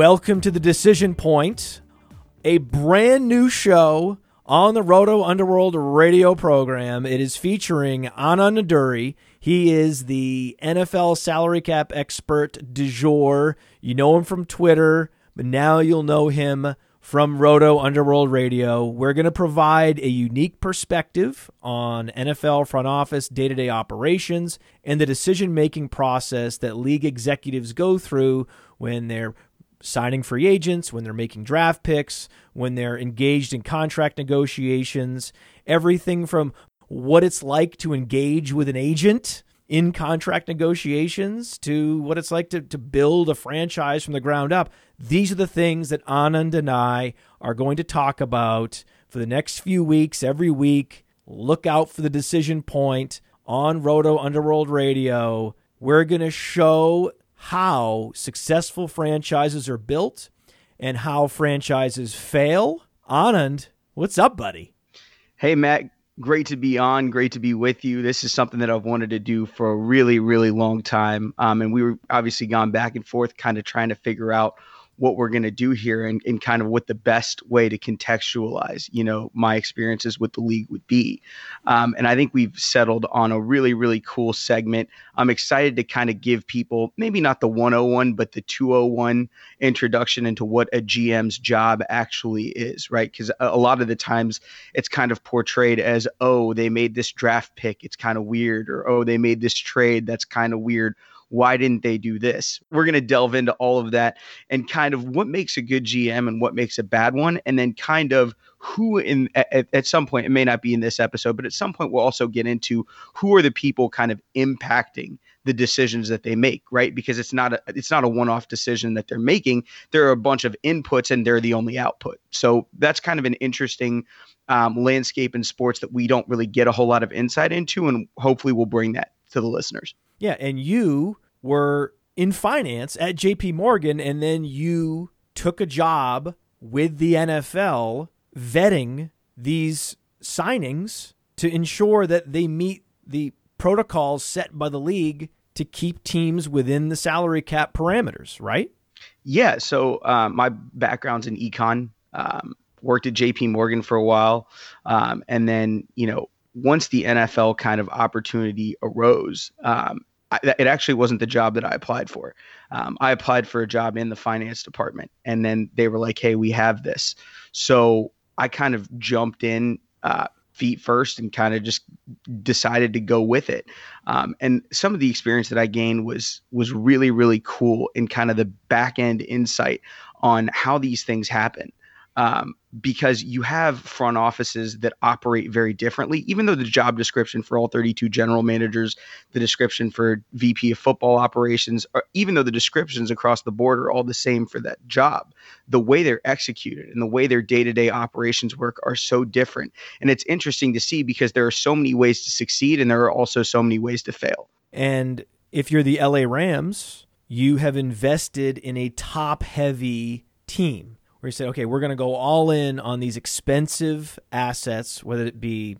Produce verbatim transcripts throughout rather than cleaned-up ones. Welcome to The Decision Point, a brand new show on the Roto Underworld radio program. It is featuring Anand Nanduri. He is the N F L salary cap expert du jour. You know him from Twitter, but now you'll know him from Roto Underworld Radio. We're going to provide a unique perspective on N F L front office day-to-day operations and the decision-making process that league executives go through when they're signing free agents, when they're making draft picks, when they're engaged in contract negotiations. Everything from what it's like to engage with an agent in contract negotiations to what it's like to, to build a franchise from the ground up. These are the things that Anand and I are going to talk about for the next few weeks, every week. Look out for The Decision Point on Roto Underworld Radio. We're going to show how successful franchises are built and how franchises fail. Anand, what's up, buddy? Hey, Matt. Great to be on. Great to be with you. This is something that I've wanted to do for a really, really long time. Um, and we were obviously gone back and forth, kind of trying to figure out what we're going to do here and, and kind of what the best way to contextualize, you know, my experiences with the league would be. Um, and I think we've settled on a really, really cool segment. I'm excited to kind of give people maybe not the one oh one, but the two oh one introduction into what a G M's job actually is, right? Because a lot of the times it's kind of portrayed as, oh, they made this draft pick, it's kind of weird, or, oh, they made this trade, that's kind of weird. Why didn't they do this? We're going to delve into all of that and kind of what makes a good G M and what makes a bad one. And then kind of who in at, at some point, it may not be in this episode, but at some point we'll also get into who are the people kind of impacting the decisions that they make, right? Because it's not a, it's not a one-off decision that they're making. There are a bunch of inputs and they're the only output. So that's kind of an interesting um, landscape in sports that we don't really get a whole lot of insight into. And hopefully we'll bring that to the listeners. Yeah, and you were in finance at J P Morgan, and then you took a job with the N F L vetting these signings to ensure that they meet the protocols set by the league to keep teams within the salary cap parameters, right? Yeah, so uh, my background's in econ, um, worked at J P Morgan for a while, um, and then, you know, once the N F L kind of opportunity arose, um, I, it actually wasn't the job that I applied for. Um, I applied for a job in the finance department, and then they were like, hey, we have this. So I kind of jumped in uh, feet first and kind of just decided to go with it. Um, and some of the experience that I gained was was really, really cool in kind of the back end insight on how these things happen. Um, because you have front offices that operate very differently, even though the job description for all thirty-two general managers, the description for V P of football operations, or even though the descriptions across the board are all the same for that job, the way they're executed and the way their day-to-day operations work are so different. And it's interesting to see because there are so many ways to succeed and there are also so many ways to fail. And if you're the L A Rams, you have invested in a top-heavy team, where you say, okay, we're going to go all in on these expensive assets, whether it be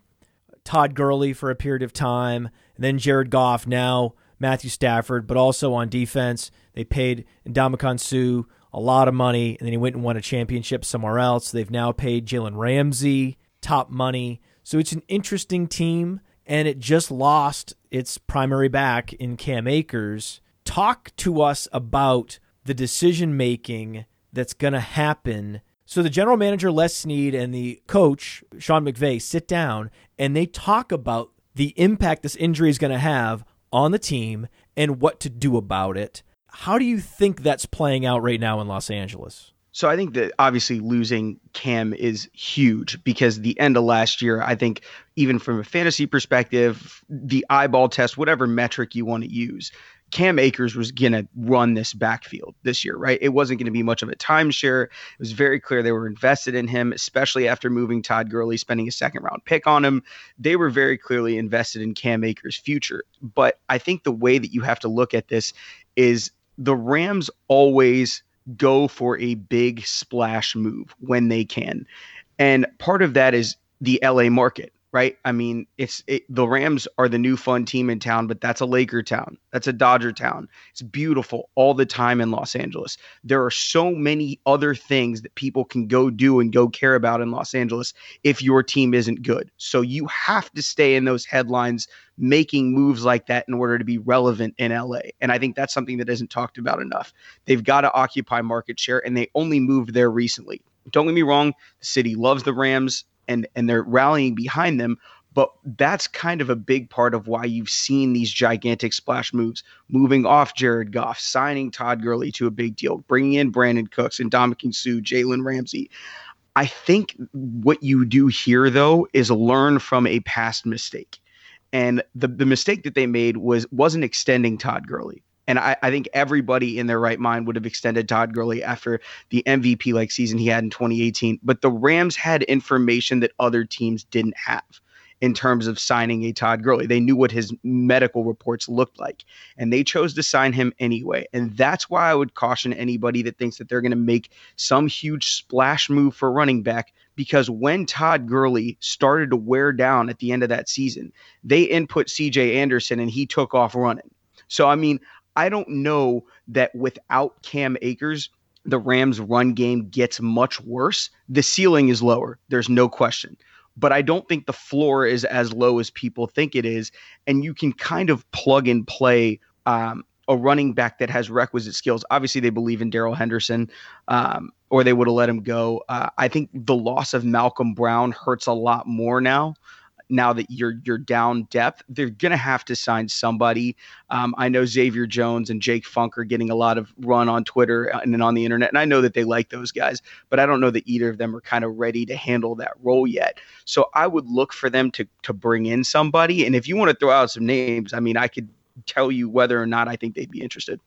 Todd Gurley for a period of time, and then Jared Goff, now Matthew Stafford, but also on defense, they paid Ndamukong Suh a lot of money, and then he went and won a championship somewhere else. They've now paid Jalen Ramsey top money. So it's an interesting team, and it just lost its primary back in Cam Akers. Talk to us about the decision-making that's going to happen. So the general manager, Les Snead, and the coach, Sean McVay, sit down and they talk about the impact this injury is going to have on the team and what to do about it. How do you think that's playing out right now in Los Angeles? So I think that obviously losing Cam is huge because the end of last year, I think even from a fantasy perspective, the eyeball test, whatever metric you want to use, Cam Akers was going to run this backfield this year, right? It wasn't going to be much of a timeshare. It was very clear they were invested in him, especially after moving Todd Gurley, spending a second round pick on him. They were very clearly invested in Cam Akers' future. But I think the way that you have to look at this is the Rams always go for a big splash move when they can. And part of that is the L A market, right? I mean, it's it, the Rams are the new fun team in town, but that's a Laker town. That's a Dodger town. It's beautiful all the time in Los Angeles. There are so many other things that people can go do and go care about in Los Angeles if your team isn't good. So you have to stay in those headlines, making moves like that in order to be relevant in L A. And I think that's something that isn't talked about enough. They've got to occupy market share, and they only moved there recently. Don't get me wrong. The city loves the Rams, and, and they're rallying behind them. But that's kind of a big part of why you've seen these gigantic splash moves, moving off Jared Goff, signing Todd Gurley to a big deal, bringing in Brandon Cooks and Ndamukong Suh, Jalen Ramsey. I think what you do here, though, is learn from a past mistake. And the, the mistake that they made was wasn't extending Todd Gurley. And I, I think everybody in their right mind would have extended Todd Gurley after the M V P-like season he had in twenty eighteen. But the Rams had information that other teams didn't have in terms of signing a Todd Gurley. They knew what his medical reports looked like, and they chose to sign him anyway. And that's why I would caution anybody that thinks that they're going to make some huge splash move for running back, because when Todd Gurley started to wear down at the end of that season, they input C J Anderson, and he took off running. So, I mean, I don't know that without Cam Akers, the Rams' run game gets much worse. The ceiling is lower. There's no question. But I don't think the floor is as low as people think it is. And you can kind of plug and play um, a running back that has requisite skills. Obviously, they believe in Darrell Henderson, um, or they would have let him go. Uh, I think the loss of Malcolm Brown hurts a lot more now. Now that you're you're down depth, they're going to have to sign somebody. Um, I know Xavier Jones and Jake Funk are getting a lot of run on Twitter and, and on the internet, and I know that they like those guys, but I don't know that either of them are kind of ready to handle that role yet. So I would look for them to to bring in somebody, and if you want to throw out some names, I mean, I could tell you whether or not I think they'd be interested.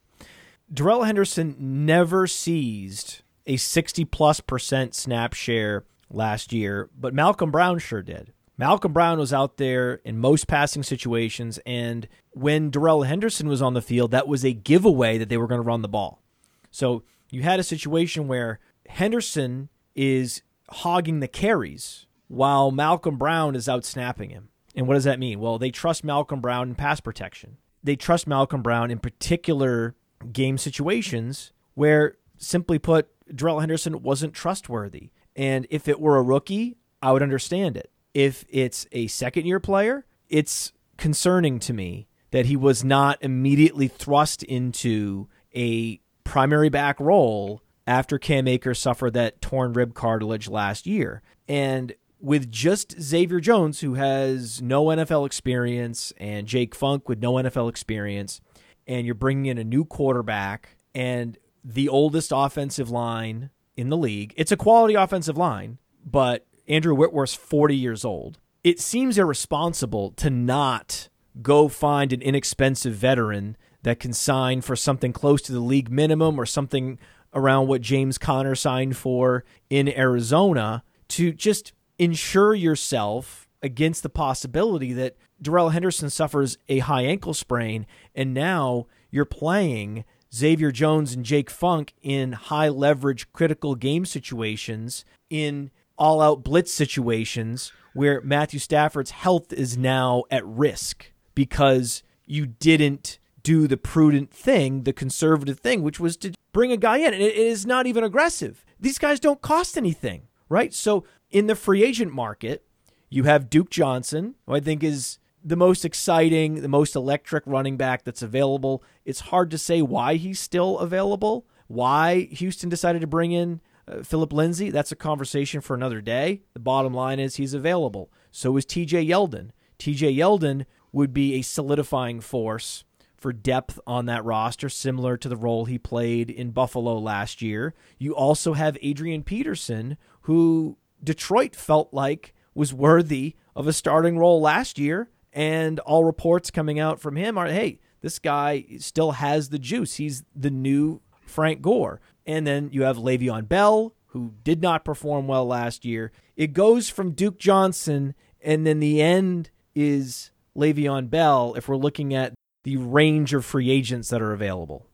Darrell Henderson never seized a sixty-plus percent snap share last year, but Malcolm Brown sure did. Malcolm Brown was out there in most passing situations, and when Darrell Henderson was on the field, that was a giveaway that they were going to run the ball. So you had a situation where Henderson is hogging the carries while Malcolm Brown is out snapping him. And what does that mean? Well, they trust Malcolm Brown in pass protection. They trust Malcolm Brown in particular game situations where, simply put, Darrell Henderson wasn't trustworthy. And if it were a rookie, I would understand it. If it's a second-year player, it's concerning to me that he was not immediately thrust into a primary back role after Cam Akers suffered that torn rib cartilage last year. And with just Xavier Jones, who has no N F L experience, and Jake Funk with no N F L experience, and you're bringing in a new quarterback and the oldest offensive line in the league, it's a quality offensive line, but Andrew Whitworth's forty years old. It seems irresponsible to not go find an inexpensive veteran that can sign for something close to the league minimum or something around what James Conner signed for in Arizona to just insure yourself against the possibility that Darrell Henderson suffers a high ankle sprain, and now you're playing Xavier Jones and Jake Funk in high-leverage critical game situations, in all-out blitz situations where Matthew Stafford's health is now at risk because you didn't do the prudent thing, the conservative thing, which was to bring a guy in. And it is not even aggressive. These guys don't cost anything, right? So in the free agent market, you have Duke Johnson, who I think is the most exciting, the most electric running back that's available. It's hard to say why he's still available, why Houston decided to bring in Uh, Philip Lindsay. That's a conversation for another day. The bottom line is he's available. So is T J Yeldon. T J Yeldon would be a solidifying force for depth on that roster, similar to the role he played in Buffalo last year. You also have Adrian Peterson, who Detroit felt like was worthy of a starting role last year, and all reports coming out from him are, hey, this guy still has the juice. He's the new Frank Gore. And then you have Le'Veon Bell, who did not perform well last year. It goes from Duke Johnson, and then the end is Le'Veon Bell if we're looking at the range of free agents that are available.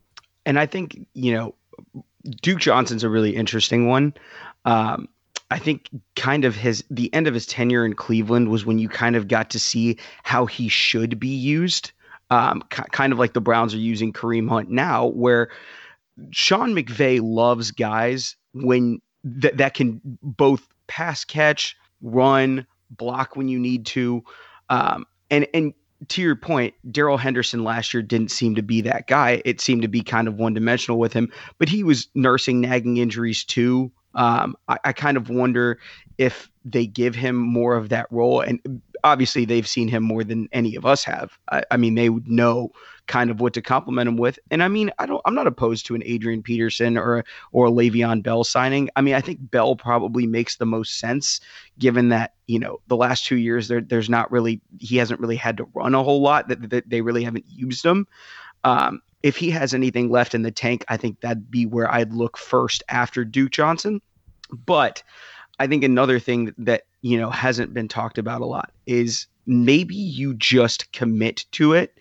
And I think, you know, Duke Johnson's a really interesting one. Um, I think kind of his the end of his tenure in Cleveland was when you kind of got to see how he should be used, um, k- kind of like the Browns are using Kareem Hunt now, where Sean McVay loves guys when th- that can both pass catch, run, block when you need to. Um, and and to your point, Darrell Henderson last year didn't seem to be that guy. It seemed to be kind of one-dimensional with him, but he was nursing nagging injuries too. Um, I, I kind of wonder if they give him more of that role. And obviously they've seen him more than any of us have. I, I mean, they would know kind of what to compliment him with. And I mean, I don't, I'm not opposed to an Adrian Peterson or, or a Le'Veon Bell signing. I mean, I think Bell probably makes the most sense given that, you know, the last two years there, there's not really, he hasn't really had to run a whole lot that, that they really haven't used him. Um, If he has anything left in the tank, I think that'd be where I'd look first after Duke Johnson. But I think another thing that, you know, hasn't been talked about a lot is maybe you just commit to it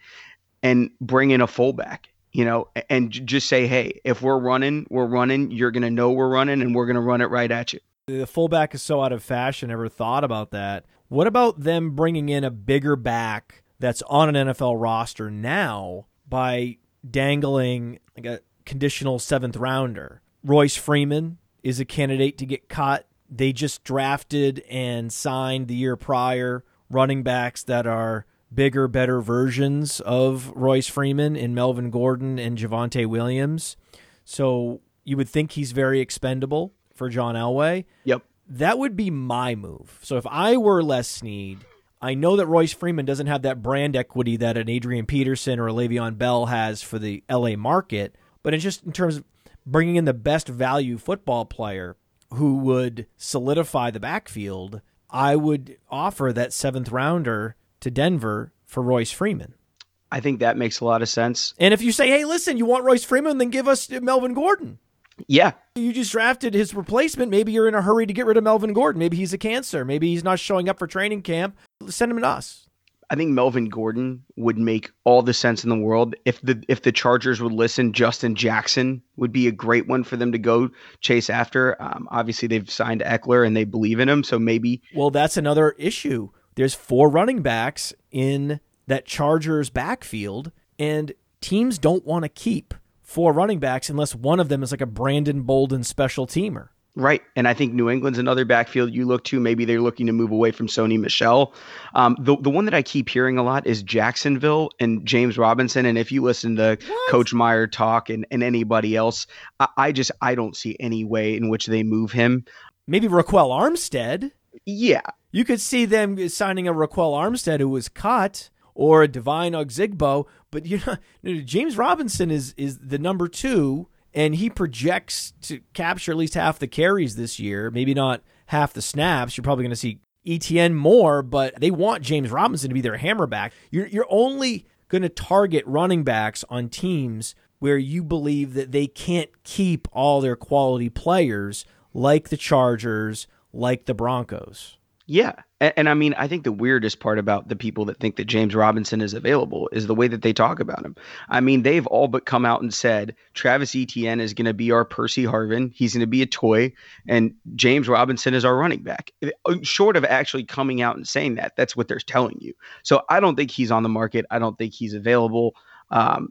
and bring in a fullback, you know, and just say, hey, if we're running, we're running, you're going to know we're running and we're going to run it right at you. The fullback is so out of fashion. Never thought about that. What about them bringing in a bigger back that's on an N F L roster now by dangling like a conditional seventh rounder? Royce Freeman is a candidate to get caught. They just drafted and signed the year prior running backs that are bigger, better versions of Royce Freeman in Melvin Gordon and Javonte Williams. So you would think he's very expendable for John Elway. Yep. That would be my move. So if I were Les Snead, I know that Royce Freeman doesn't have that brand equity that an Adrian Peterson or a Le'Veon Bell has for the L A market, but it's just in terms of bringing in the best value football player who would solidify the backfield, I would offer that seventh rounder to Denver for Royce Freeman. I think that makes a lot of sense. And if you say, hey, listen, you want Royce Freeman, then give us Melvin Gordon. Yeah. You just drafted his replacement. Maybe you're in a hurry to get rid of Melvin Gordon. Maybe he's a cancer. Maybe he's not showing up for training camp. Send him to us. I think Melvin Gordon would make all the sense in the world. If the if the Chargers would listen, Justin Jackson would be a great one for them to go chase after. Um, obviously, they've signed Eckler and they believe in him, so maybe... Well, that's another issue. There's four running backs in that Chargers backfield, and teams don't want to keep four running backs unless one of them is like a Brandon Bolden special teamer. Right. And I think New England's another backfield you look to. Maybe they're looking to move away from Sony Michel. Um, the, the one that I keep hearing a lot is Jacksonville and James Robinson. And if you listen to what? Coach Meyer talk and, and anybody else, I, I just I don't see any way in which they move him. Maybe Raquel Armstead. Yeah. You could see them signing a Raquel Armstead who was cut, or a Divine Ogzigbo, but you know James Robinson is is the number two, and he projects to capture at least half the carries this year, maybe not half the snaps. You're probably going to see Etienne more, but they want James Robinson to be their hammerback. You're you're only going to target running backs on teams where you believe that they can't keep all their quality players, like the Chargers, like the Broncos. Yeah. And, and I mean, I think the weirdest part about the people that think that James Robinson is available is the way that they talk about him. I mean, they've all but come out and said, Travis Etienne is going to be our Percy Harvin. He's going to be a toy. And James Robinson is our running back. Short of actually coming out and saying that, that's what they're telling you. So I don't think he's on the market. I don't think he's available. Um,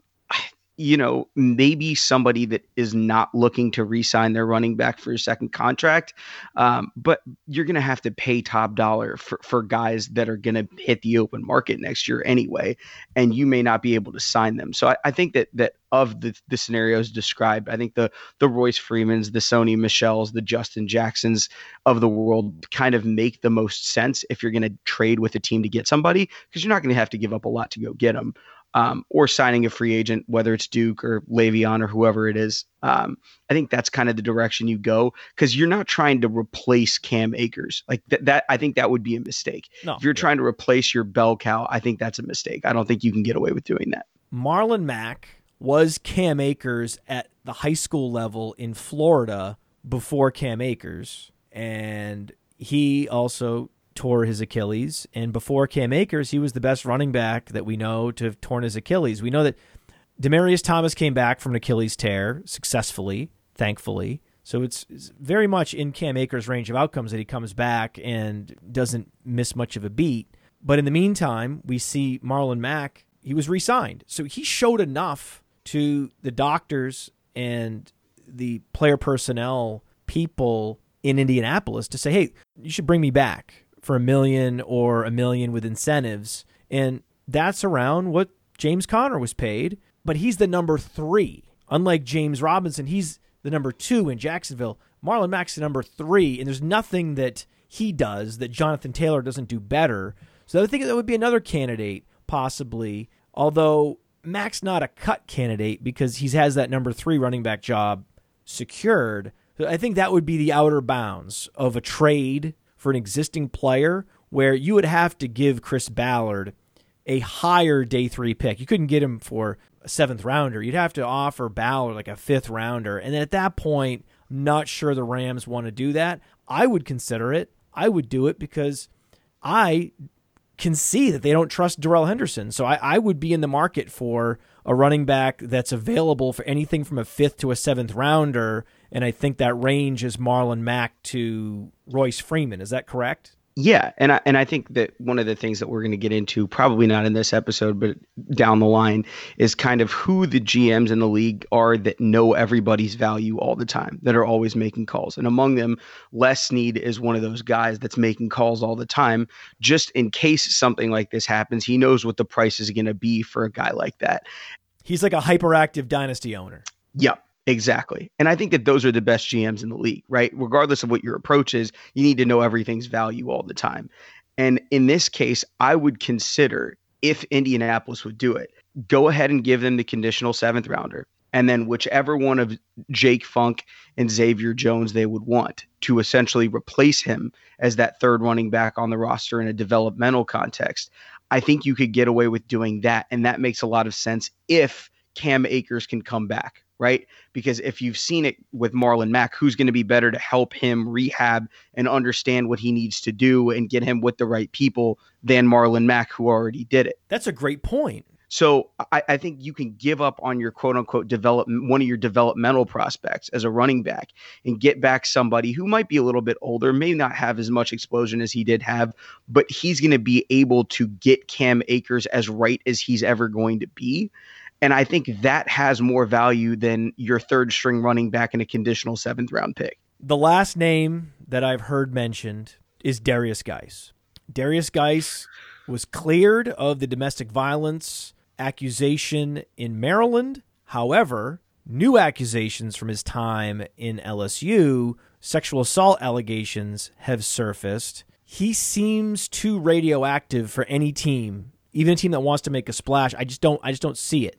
you know, maybe somebody that is not looking to re-sign their running back for a second contract. Um, but you're going to have to pay top dollar for, for guys that are going to hit the open market next year anyway, and you may not be able to sign them. So I, I think that, that of the, the scenarios described, I think the, the Royce Freemans, the Sony Michels, the Justin Jacksons of the world kind of make the most sense if you're going to trade with a team to get somebody, because you're not going to have to give up a lot to go get them. Um, or signing a free agent, whether it's Duke or Le'Veon or whoever it is. Um, I think that's kind of the direction you go, because you're not trying to replace Cam Akers. Like th- that, I think that would be a mistake. No, if you're yeah. trying to replace your bell cow, I think that's a mistake. I don't think you can get away with doing that. Marlon Mack was Cam Akers at the high school level in Florida before Cam Akers, and he also tore his Achilles, and before Cam Akers, he was the best running back that we know to have torn his Achilles. We know that Demaryius Thomas came back from an Achilles tear successfully, thankfully. So it's very much in Cam Akers' range of outcomes that he comes back and doesn't miss much of a beat. But in the meantime, we see Marlon Mack, he was re-signed. So he showed enough to the doctors and the player personnel people in Indianapolis to say, hey, you should bring me back for a million or a million with incentives. And that's around what James Conner was paid. But he's the number three. Unlike James Robinson, he's the number two in Jacksonville. Marlon Mack's the number three. And there's nothing that he does that Jonathan Taylor doesn't do better. So I think that would be another candidate, possibly. Although Mack's not a cut candidate because he has that number three running back job secured. So I think that would be the outer bounds of a trade for an existing player where you would have to give Chris Ballard a higher day three pick. You couldn't get him for a seventh rounder. You'd have to offer Ballard like a fifth rounder. And then at that point, I'm not sure the Rams want to do that. I would consider it. I would do it because I can see that they don't trust Darrell Henderson. So I, I would be in the market for a running back that's available for anything from a fifth to a seventh rounder. And I think that range is Marlon Mack to Royce Freeman. Is that correct? Yeah, and I, and I think that one of the things that we're going to get into, probably not in this episode, but down the line, is kind of who the G Ms in the league are that know everybody's value all the time, that are always making calls. And among them, Les Snead is one of those guys that's making calls all the time. Just in case something like this happens, he knows what the price is going to be for a guy like that. He's like a hyperactive dynasty owner. Yep. Exactly. And I think that those are the best G Ms in the league, right? Regardless of what your approach is, you need to know everything's value all the time. And in this case, I would consider, if Indianapolis would do it, go ahead and give them the conditional seventh rounder. And then whichever one of Jake Funk and Xavier Jones they would want to essentially replace him as that third running back on the roster in a developmental context, I think you could get away with doing that. And that makes a lot of sense if Cam Akers can come back. Right? Because if you've seen it with Marlon Mack, who's going to be better to help him rehab and understand what he needs to do and get him with the right people than Marlon Mack, who already did it? That's a great point. So I, I think you can give up on your quote unquote development, one of your developmental prospects as a running back, and get back somebody who might be a little bit older, may not have as much explosion as he did have, but he's going to be able to get Cam Akers as right as he's ever going to be. And I think that has more value than your third string running back in a conditional seventh round pick. The last name that I've heard mentioned is Derrius Guice. Derrius Guice was cleared of the domestic violence accusation in Maryland. However, new accusations from his time in L S U, sexual assault allegations, have surfaced. He seems too radioactive for any team, even a team that wants to make a splash. I just don't, I just don't see it.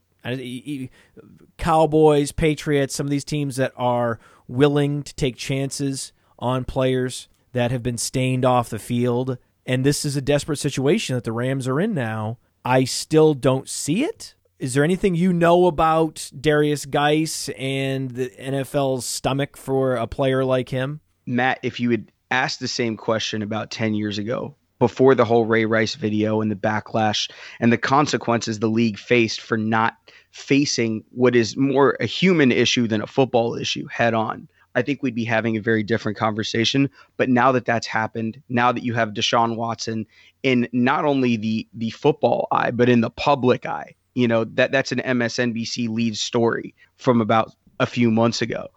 Cowboys, Patriots, some of these teams that are willing to take chances on players that have been stained off the field. And this is a desperate situation that the Rams are in now. I still don't see it. Is there anything you know about Derrius Guice and the N F L's stomach for a player like him? Matt, if you had asked the same question about ten years ago, before the whole Ray Rice video and the backlash and the consequences the league faced for not facing what is more a human issue than a football issue head on, I think we'd be having a very different conversation. But now that that's happened, now that you have Deshaun Watson in not only the the football eye, but in the public eye, you know, that that's an M S N B C lead story from about a few months ago.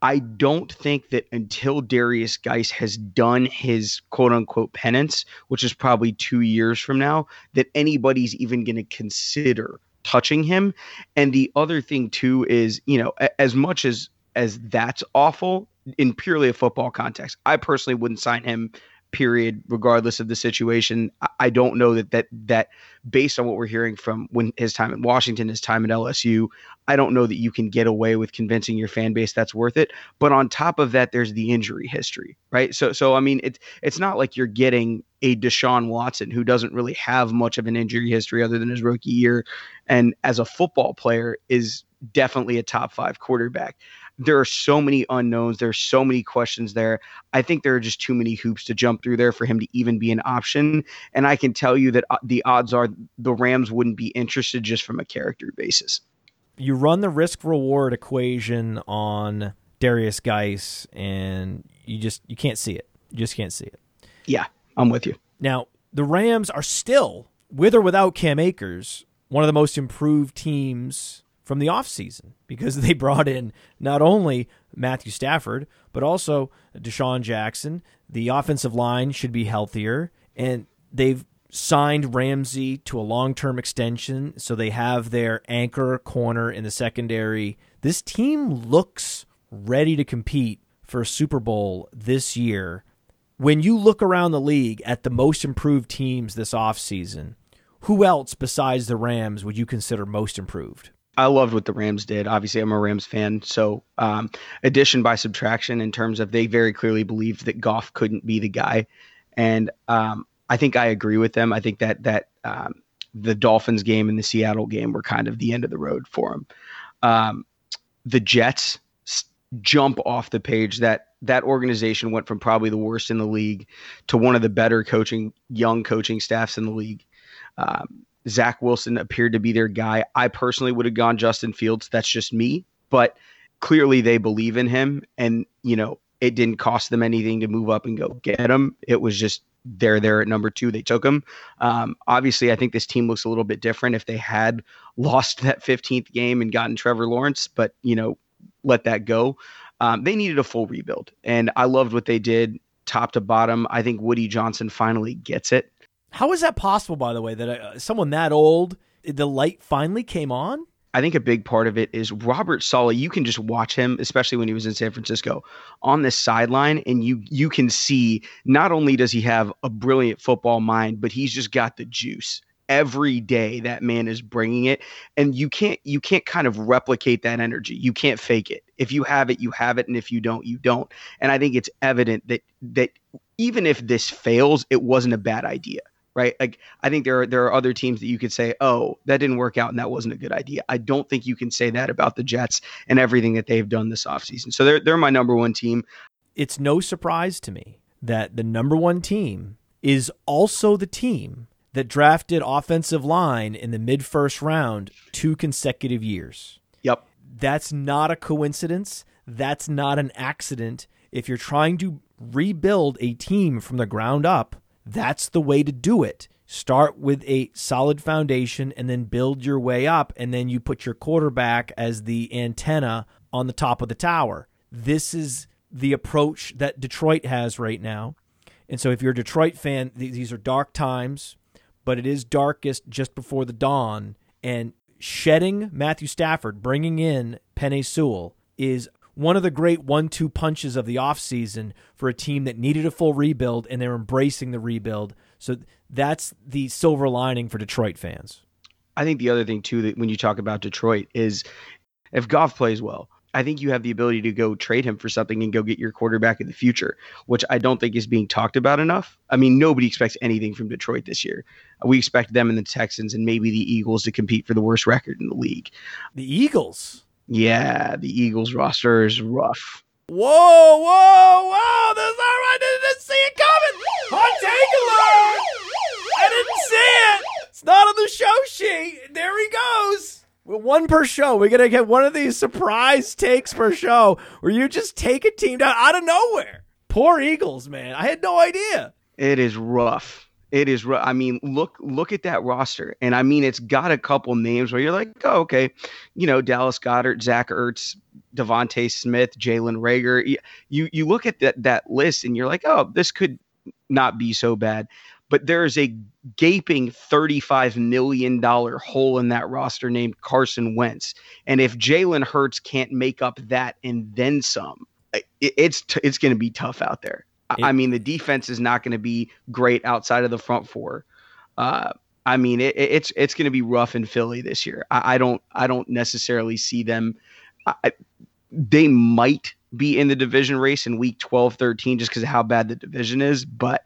I don't think that until Derrius Guice has done his quote-unquote penance, which is probably two years from now, that anybody's even going to consider touching him. And the other thing, too, is, you know, as much as as that's awful in purely a football context, I personally wouldn't sign him, period, regardless of the situation. I don't know that that that based on what we're hearing from when his time in Washington, his time at L S U, I don't know that you can get away with convincing your fan base that's worth it. But on top of that, there's the injury history, right? So, so I mean, it's it's not like you're getting a Deshaun Watson who doesn't really have much of an injury history other than his rookie year, and as a football player is definitely a top five quarterback. There are so many unknowns. There are so many questions there. I think there are just too many hoops to jump through there for him to even be an option. And I can tell you that the odds are the Rams wouldn't be interested just from a character basis. You run the risk reward equation on Derrius Guice, and you just you can't see it. You just can't see it. Yeah, I'm with you. Now, the Rams are still, with or without Cam Akers, one of the most improved teams from the offseason, because they brought in not only Matthew Stafford, but also Deshaun Jackson. The offensive line should be healthier, and they've signed Ramsey to a long-term extension, so they have their anchor corner in the secondary. This team looks ready to compete for a Super Bowl this year. When you look around the league at the most improved teams this offseason, who else besides the Rams would you consider most improved? I loved what the Rams did. Obviously, I'm a Rams fan. So um, addition by subtraction, in terms of they very clearly believed that Goff couldn't be the guy. And um, I think I agree with them. I think that that um, the Dolphins game and the Seattle game were kind of the end of the road for them. Um, the Jets jump off the page. That that organization went from probably the worst in the league to one of the better coaching, young coaching staffs in the league. Um, Zach Wilson appeared to be their guy. I personally would have gone Justin Fields. That's just me. But clearly they believe in him. And, you know, it didn't cost them anything to move up and go get him. It was just they're there at number two. They took him. Um, obviously, I think this team looks a little bit different if they had lost that fifteenth game and gotten Trevor Lawrence. But, you know, let that go. Um, they needed a full rebuild. And I loved what they did top to bottom. I think Woody Johnson finally gets it. How is that possible, by the way, that uh, someone that old, the light finally came on? I think a big part of it is Robert Saleh. You can just watch him, especially when he was in San Francisco, on the sideline, and you you can see not only does he have a brilliant football mind, but he's just got the juice. Every day that man is bringing it, and you can't you can't kind of replicate that energy. You can't fake it. If you have it, you have it, and if you don't, you don't. And I think it's evident that that even if this fails, it wasn't a bad idea. Right. Like, I think there are there are other teams that you could say, oh, that didn't work out and that wasn't a good idea. I don't think you can say that about the Jets and everything that they've done this offseason. So they're they're my number one team. It's no surprise to me that the number one team is also the team that drafted offensive line in the mid first round two consecutive years. Yep. That's not a coincidence. That's not an accident. If you're trying to rebuild a team from the ground up, that's the way to do it. Start with a solid foundation and then build your way up, and then you put your quarterback as the antenna on the top of the tower. This is the approach that Detroit has right now. And so if you're a Detroit fan, th- these are dark times, but it is darkest just before the dawn. And shedding Matthew Stafford, bringing in Penei Sewell, is one of the great one two punches of the offseason for a team that needed a full rebuild, and they're embracing the rebuild. So that's the silver lining for Detroit fans. I think the other thing, too, that when you talk about Detroit is if Goff plays well, I think you have the ability to go trade him for something and go get your quarterback in the future, which I don't think is being talked about enough. I mean, nobody expects anything from Detroit this year. We expect them and the Texans and maybe the Eagles to compete for the worst record in the league. The Eagles? Yeah, the Eagles roster is rough. Whoa, whoa, whoa! That's all right. I didn't see it coming. Hot take alert! I didn't see it. It's not on the show sheet. There he goes. Well, one per show. We're gonna get one of these surprise takes per show where you just take a team down out of nowhere. Poor Eagles, man. I had no idea. It is rough. It is. I mean, look, look at that roster. And I mean, it's got a couple names where you're like, oh, okay. You know, Dallas Goedert, Zach Ertz, Devontae Smith, Jalen Reagor. You, you look at that, that list and you're like, oh, this could not be so bad. But there is a gaping thirty-five million dollars hole in that roster named Carson Wentz. And if Jalen Hurts can't make up that and then some, it, it's, t- it's going to be tough out there. I mean, the defense is not going to be great outside of the front four. Uh, I mean, it, it's it's going to be rough in Philly this year. I, I don't I don't necessarily see them. I, they might be in the division race in week twelve, thirteen, just because of how bad the division is. But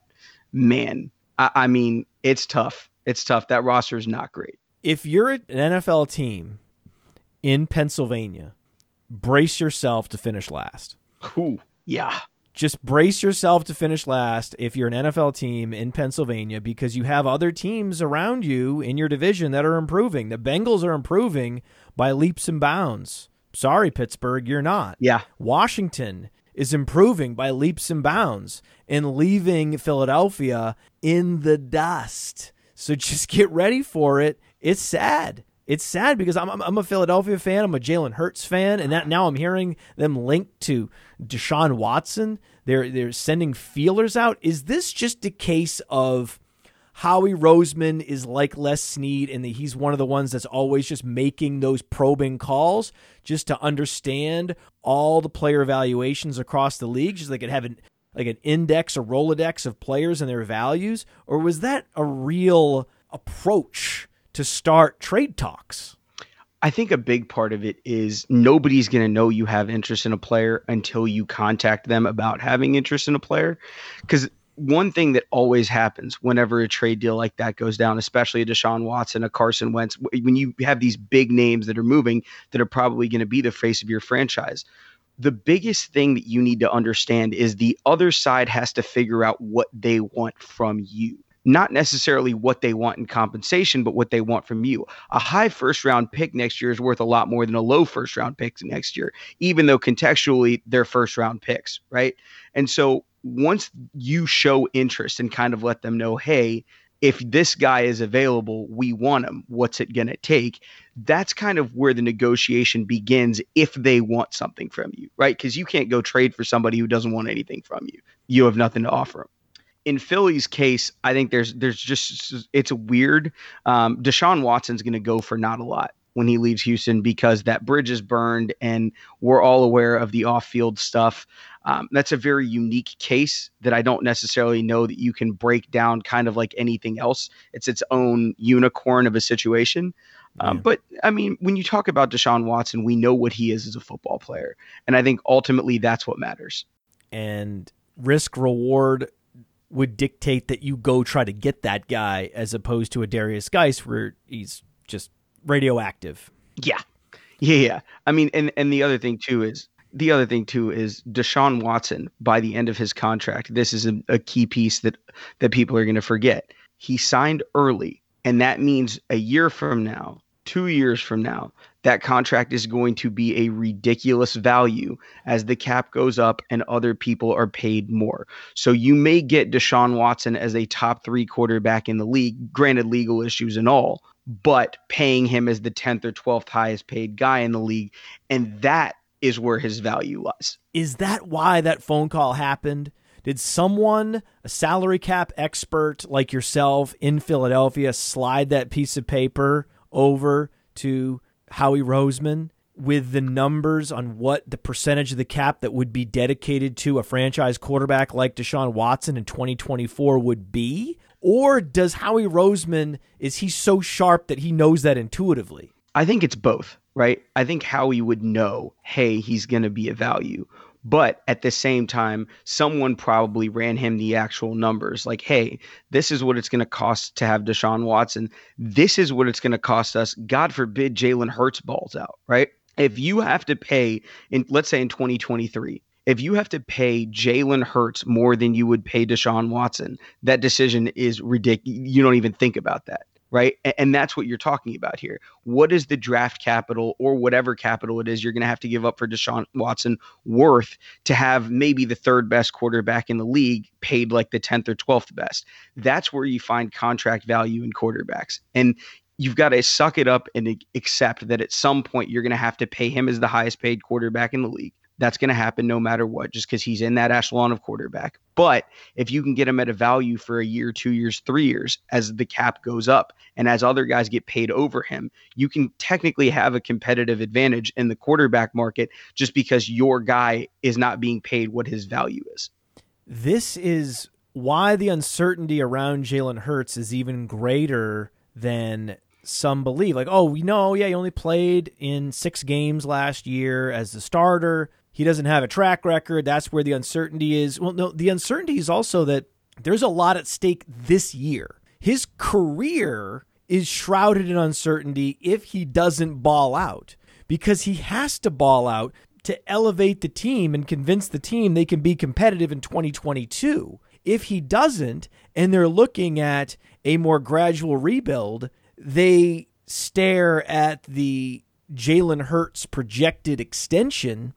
man, I, I mean, it's tough. It's tough. That roster is not great. If you're an N F L team in Pennsylvania, brace yourself to finish last. Ooh, yeah. Just brace yourself to finish last if you're an N F L team in Pennsylvania, because you have other teams around you in your division that are improving. The Bengals are improving by leaps and bounds. Sorry, Pittsburgh, you're not. Yeah. Washington is improving by leaps and bounds and leaving Philadelphia in the dust. So just get ready for it. It's sad. It's sad because I'm, I'm I'm a Philadelphia fan. I'm a Jalen Hurts fan, and that now I'm hearing them linked to Deshaun Watson. They're they're sending feelers out. Is this just a case of Howie Roseman is like Les Snead, and he's one of the ones that's always just making those probing calls just to understand all the player evaluations across the league, just like it have an like an index, a Rolodex of players and their values? Or was that a real approach to start trade talks? I think a big part of it is nobody's going to know you have interest in a player until you contact them about having interest in a player. Because one thing that always happens whenever a trade deal like that goes down, especially a Deshaun Watson, a Carson Wentz, when you have these big names that are moving that are probably going to be the face of your franchise, the biggest thing that you need to understand is the other side has to figure out what they want from you. Not necessarily what they want in compensation, but what they want from you. A high first round pick next year is worth a lot more than a low first round pick next year, even though contextually they're first round picks, right? And so once you show interest and kind of let them know, hey, if this guy is available, we want him. What's it going to take? That's kind of where the negotiation begins if they want something from you, right? Because you can't go trade for somebody who doesn't want anything from you. You have nothing to offer them. In Philly's case, I think there's there's just it's a weird um, Deshaun Watson's going to go for not a lot when he leaves Houston because that bridge is burned and we're all aware of the off-field stuff. Um, that's a very unique case that I don't necessarily know that you can break down kind of like anything else. It's its own unicorn of a situation. Um, yeah. But I mean, when you talk about Deshaun Watson, we know what he is as a football player. And I think ultimately that's what matters. And risk reward would dictate that you go try to get that guy as opposed to a Derrius Guice where he's just radioactive. Yeah. Yeah. Yeah. I mean, and, and the other thing too is the other thing too is Deshaun Watson by the end of his contract. This is a, a key piece that, that people are going to forget. He signed early, and that means a year from now, two years from now, that contract is going to be a ridiculous value as the cap goes up and other people are paid more. So you may get Deshaun Watson as a top three quarterback in the league, granted legal issues and all, but paying him as the tenth or twelfth highest paid guy in the league. And that is where his value lies. Is that why that phone call happened? Did someone, a salary cap expert like yourself in Philadelphia, slide that piece of paper over to Howie Roseman with the numbers on what the percentage of the cap that would be dedicated to a franchise quarterback like Deshaun Watson in twenty twenty-four would be? Or does Howie Roseman, is he so sharp that he knows that intuitively? I think it's both, right? I think Howie would know, hey, he's going to be a value. But at the same time, someone probably ran him the actual numbers like, hey, this is what it's going to cost to have Deshaun Watson. This is what it's going to cost us. God forbid Jalen Hurts balls out, right? If you have to pay, in, let's say in twenty twenty-three, if you have to pay Jalen Hurts more than you would pay Deshaun Watson, that decision is ridiculous. You don't even think about that. Right. And that's what you're talking about here. What is the draft capital or whatever capital it is you're going to have to give up for Deshaun Watson worth to have maybe the third best quarterback in the league paid like the tenth or twelfth best? That's where you find contract value in quarterbacks. And you've got to suck it up and accept that at some point you're going to have to pay him as the highest paid quarterback in the league. That's going to happen no matter what, just because he's in that echelon of quarterback. But if you can get him at a value for a year, two years, three years, as the cap goes up and as other guys get paid over him, you can technically have a competitive advantage in the quarterback market just because your guy is not being paid what his value is. This is why the uncertainty around Jalen Hurts is even greater than some believe. Like, oh, we know, yeah, he only played in six games last year as the starter. He doesn't have a track record. That's where the uncertainty is. Well, no, the uncertainty is also that there's a lot at stake this year. His career is shrouded in uncertainty if he doesn't ball out, because he has to ball out to elevate the team and convince the team they can be competitive in twenty twenty-two. If he doesn't, and they're looking at a more gradual rebuild, they stare at the Jalen Hurts' projected extension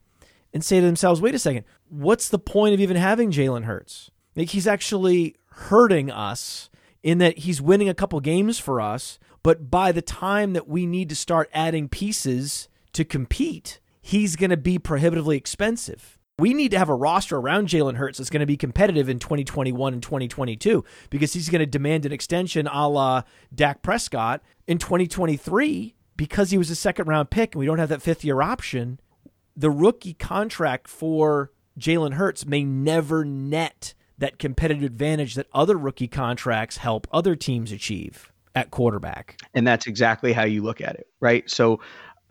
and say to themselves, wait a second, what's the point of even having Jalen Hurts? Like, he's actually hurting us in that he's winning a couple games for us, but by the time that we need to start adding pieces to compete, he's going to be prohibitively expensive. We need to have a roster around Jalen Hurts that's going to be competitive in twenty twenty-one and twenty twenty-two, because he's going to demand an extension a la Dak Prescott in twenty twenty-three because he was a second-round pick and we don't have that fifth-year option. The rookie contract for Jalen Hurts may never net that competitive advantage that other rookie contracts help other teams achieve at quarterback. And that's exactly how you look at it, right? So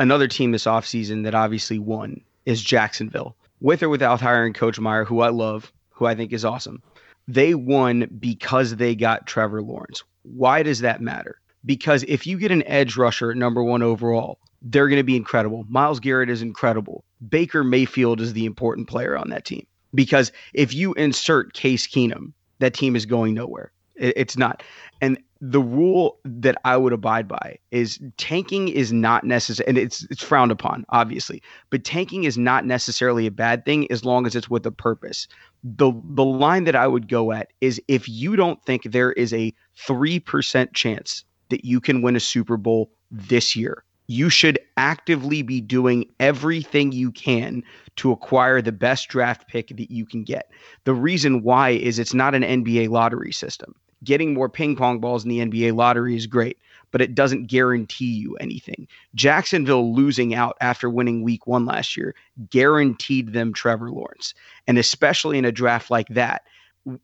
another team this offseason that obviously won is Jacksonville. With or without hiring Coach Meyer, who I love, who I think is awesome, they won because they got Trevor Lawrence. Why does that matter? Because if you get an edge rusher at number one overall, they're going to be incredible. Myles Garrett is incredible. Baker Mayfield is the important player on that team. Because if you insert Case Keenum, that team is going nowhere. It's not. And the rule that I would abide by is tanking is not necessary, and it's it's frowned upon, obviously, but tanking is not necessarily a bad thing as long as it's with a purpose. The the line that I would go at is if you don't think there is a three percent chance that you can win a Super Bowl this year, you should actively be doing everything you can to acquire the best draft pick that you can get. The reason why is it's not an N B A lottery system. Getting more ping pong balls in the N B A lottery is great, but it doesn't guarantee you anything. Jacksonville losing out after winning week one last year guaranteed them Trevor Lawrence. And especially in a draft like that,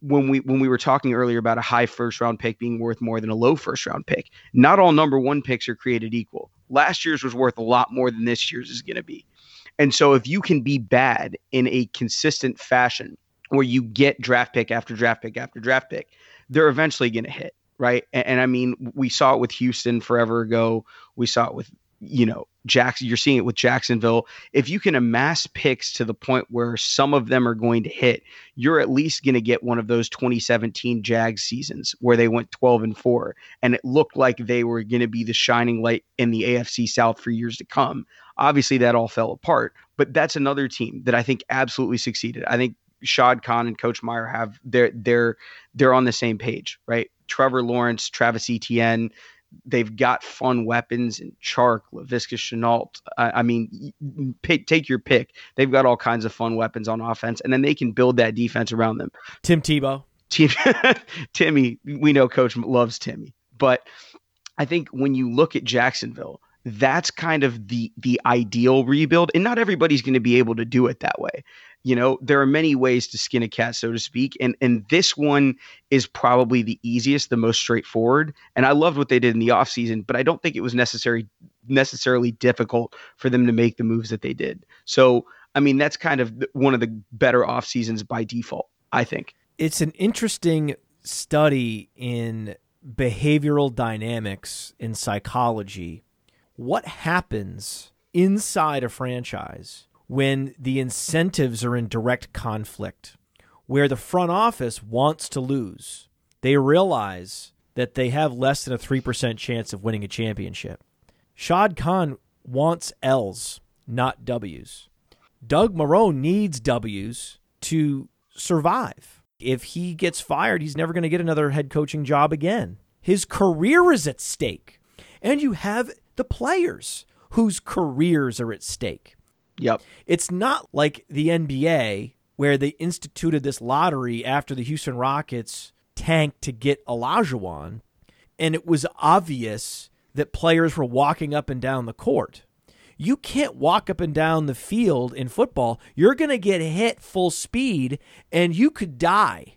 when we when we were talking earlier about a high first round pick being worth more than a low first round pick, not all number one picks are created equal. Last year's was worth a lot more than this year's is going to be. And so if you can be bad in a consistent fashion where you get draft pick after draft pick after draft pick, they're eventually going to hit, right? And, and I mean, we saw it with Houston forever ago. We saw it with, you know, Jackson. You're seeing it with Jacksonville. If you can amass picks to the point where some of them are going to hit, you're at least going to get one of those twenty seventeen Jags seasons where they went twelve and four, and it looked like they were going to be the shining light in the A F C South for years to come. Obviously, that all fell apart, but that's another team that I think absolutely succeeded. I think Shad Khan and Coach Meyer have they're they're they're on the same page, right? Trevor Lawrence, Travis Etienne, they've got fun weapons and Chark, Laviska Shenault. I, I mean, pick, take your pick. They've got all kinds of fun weapons on offense, and then they can build that defense around them. Tim Tebow, Tim, Timmy, we know Coach loves Timmy, but I think when you look at Jacksonville, that's kind of the the ideal rebuild, and not everybody's going to be able to do it that way. You know, there are many ways to skin a cat, so to speak, and and this one is probably the easiest, the most straightforward. And I loved what they did in the offseason, but I don't think it was necessary necessarily difficult for them to make the moves that they did. So, I mean, that's kind of one of the better offseasons by default, I think. It's an interesting study in behavioral dynamics in psychology. What happens inside a franchise when the incentives are in direct conflict, where the front office wants to lose? They realize that they have less than a three percent chance of winning a championship. Shad Khan wants L's, not W's. Doug Marrone needs W's to survive. If he gets fired, he's never going to get another head coaching job again. His career is at stake. And you have the players whose careers are at stake. Yep. It's not like the N B A where they instituted this lottery after the Houston Rockets tanked to get Olajuwon, and it was obvious that players were walking up and down the court. You can't walk up and down the field in football. You're going to get hit full speed, and you could die.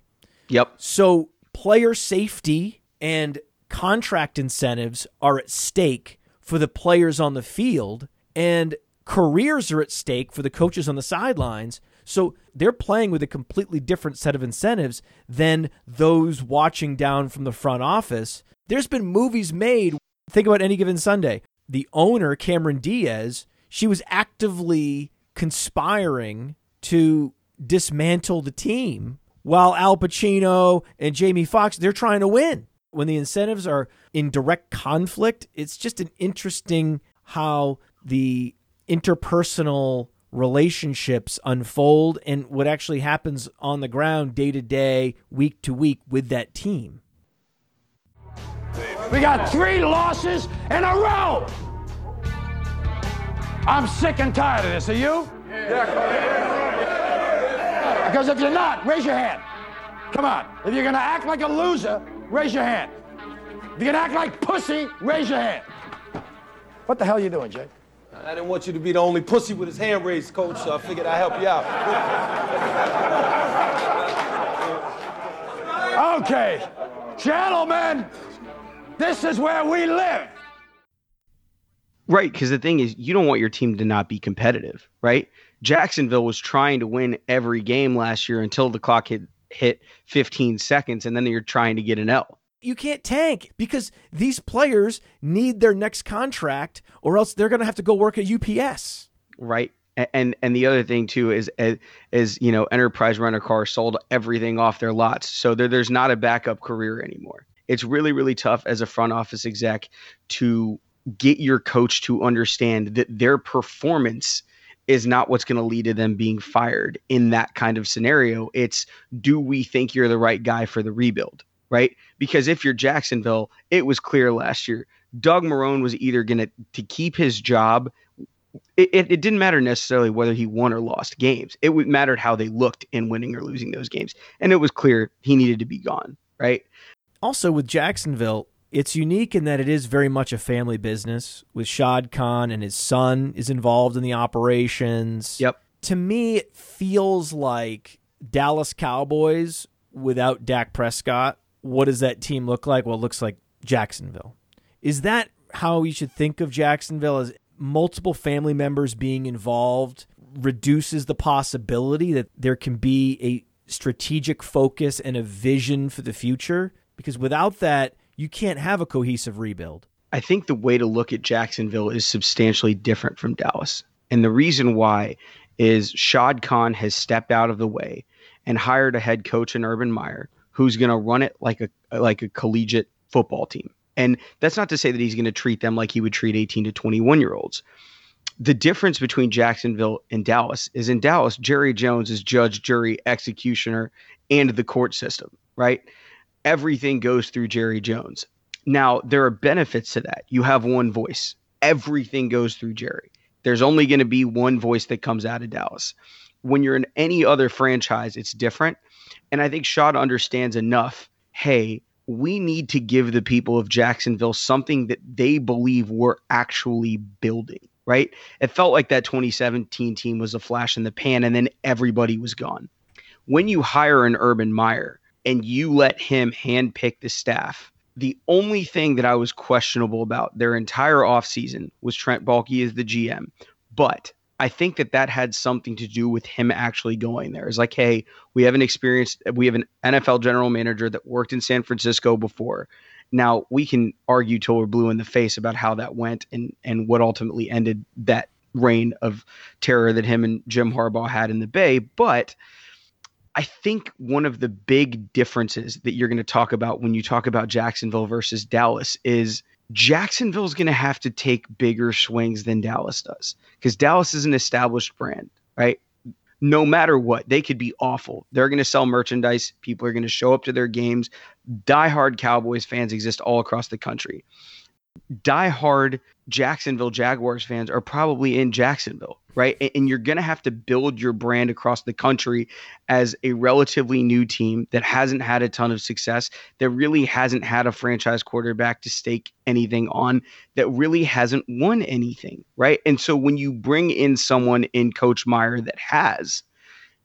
Yep. So player safety and contract incentives are at stake for the players on the field, and careers are at stake for the coaches on the sidelines. So they're playing with a completely different set of incentives than those watching down from the front office. There's been movies made. Think about Any Given Sunday. The owner, Cameron Diaz, she was actively conspiring to dismantle the team while Al Pacino and Jamie Foxx, they're trying to win. When the incentives are in direct conflict, it's just an interesting how the interpersonal relationships unfold and what actually happens on the ground day to day, week to week with that team. We got three losses in a row. I'm sick and tired of this. Are you? Yeah. Because if you're not, raise your hand. Come on. If you're going to act like a loser, raise your hand. If you're going to act like pussy, raise your hand. What the hell are you doing, Jake? I didn't want you to be the only pussy with his hand raised, Coach, so I figured I'd help you out. Okay. Gentlemen, this is where we live. Right, because the thing is, you don't want your team to not be competitive, right? Jacksonville was trying to win every game last year until the clock hit, hit fifteen seconds, and then you're trying to get an L. You can't tank because these players need their next contract or else they're going to have to go work at U P S. Right. And and the other thing, too, is, is you know, Enterprise Rent-A-Car sold everything off their lots. So there, there's not a backup career anymore. It's really, really tough as a front office exec to get your coach to understand that their performance is not what's going to lead to them being fired in that kind of scenario. It's, do we think you're the right guy for the rebuild? Right? Because if you're Jacksonville, it was clear last year, Doug Marrone was either going to to keep his job. It, it, it didn't matter necessarily whether he won or lost games. It mattered how they looked in winning or losing those games. And it was clear he needed to be gone. Right? Also with Jacksonville, it's unique in that it is very much a family business with Shad Khan and his son is involved in the operations. Yep. To me, it feels like Dallas Cowboys without Dak Prescott. What does that team look like? Well, it looks like Jacksonville. Is that how you should think of Jacksonville, as multiple family members being involved reduces the possibility that there can be a strategic focus and a vision for the future? Because without that, you can't have a cohesive rebuild. I think the way to look at Jacksonville is substantially different from Dallas. And the reason why is Shad Khan has stepped out of the way and hired a head coach in Urban Meyer who's going to run it like a like a collegiate football team. And that's not to say that he's going to treat them like he would treat eighteen to twenty-one-year-olds. The difference between Jacksonville and Dallas is in Dallas, Jerry Jones is judge, jury, executioner, and the court system, right? Everything goes through Jerry Jones. Now, there are benefits to that. You have one voice. Everything goes through Jerry. There's only going to be one voice that comes out of Dallas. When you're in any other franchise, it's different. And I think Shad understands enough, hey, we need to give the people of Jacksonville something that they believe we're actually building, right? It felt like that twenty seventeen team was a flash in the pan and then everybody was gone. When you hire an Urban Meyer, and you let him handpick the staff. The only thing that I was questionable about their entire offseason was Trent Baalke as the G M. But I think that that had something to do with him actually going there. It's like, hey, we have an experienced, we have an N F L general manager that worked in San Francisco before. Now, we can argue till we're blue in the face about how that went and, and what ultimately ended that reign of terror that him and Jim Harbaugh had in the Bay. But I think one of the big differences that you're going to talk about when you talk about Jacksonville versus Dallas is Jacksonville's going to have to take bigger swings than Dallas does, because Dallas is an established brand, right? No matter what, they could be awful. They're going to sell merchandise. People are going to show up to their games. Diehard Cowboys fans exist all across the country. Diehard Jacksonville Jaguars fans are probably in Jacksonville, right? And you're going to have to build your brand across the country as a relatively new team that hasn't had a ton of success, that really hasn't had a franchise quarterback to stake anything on, that really hasn't won anything, right? And so when you bring in someone in Coach Meyer that has,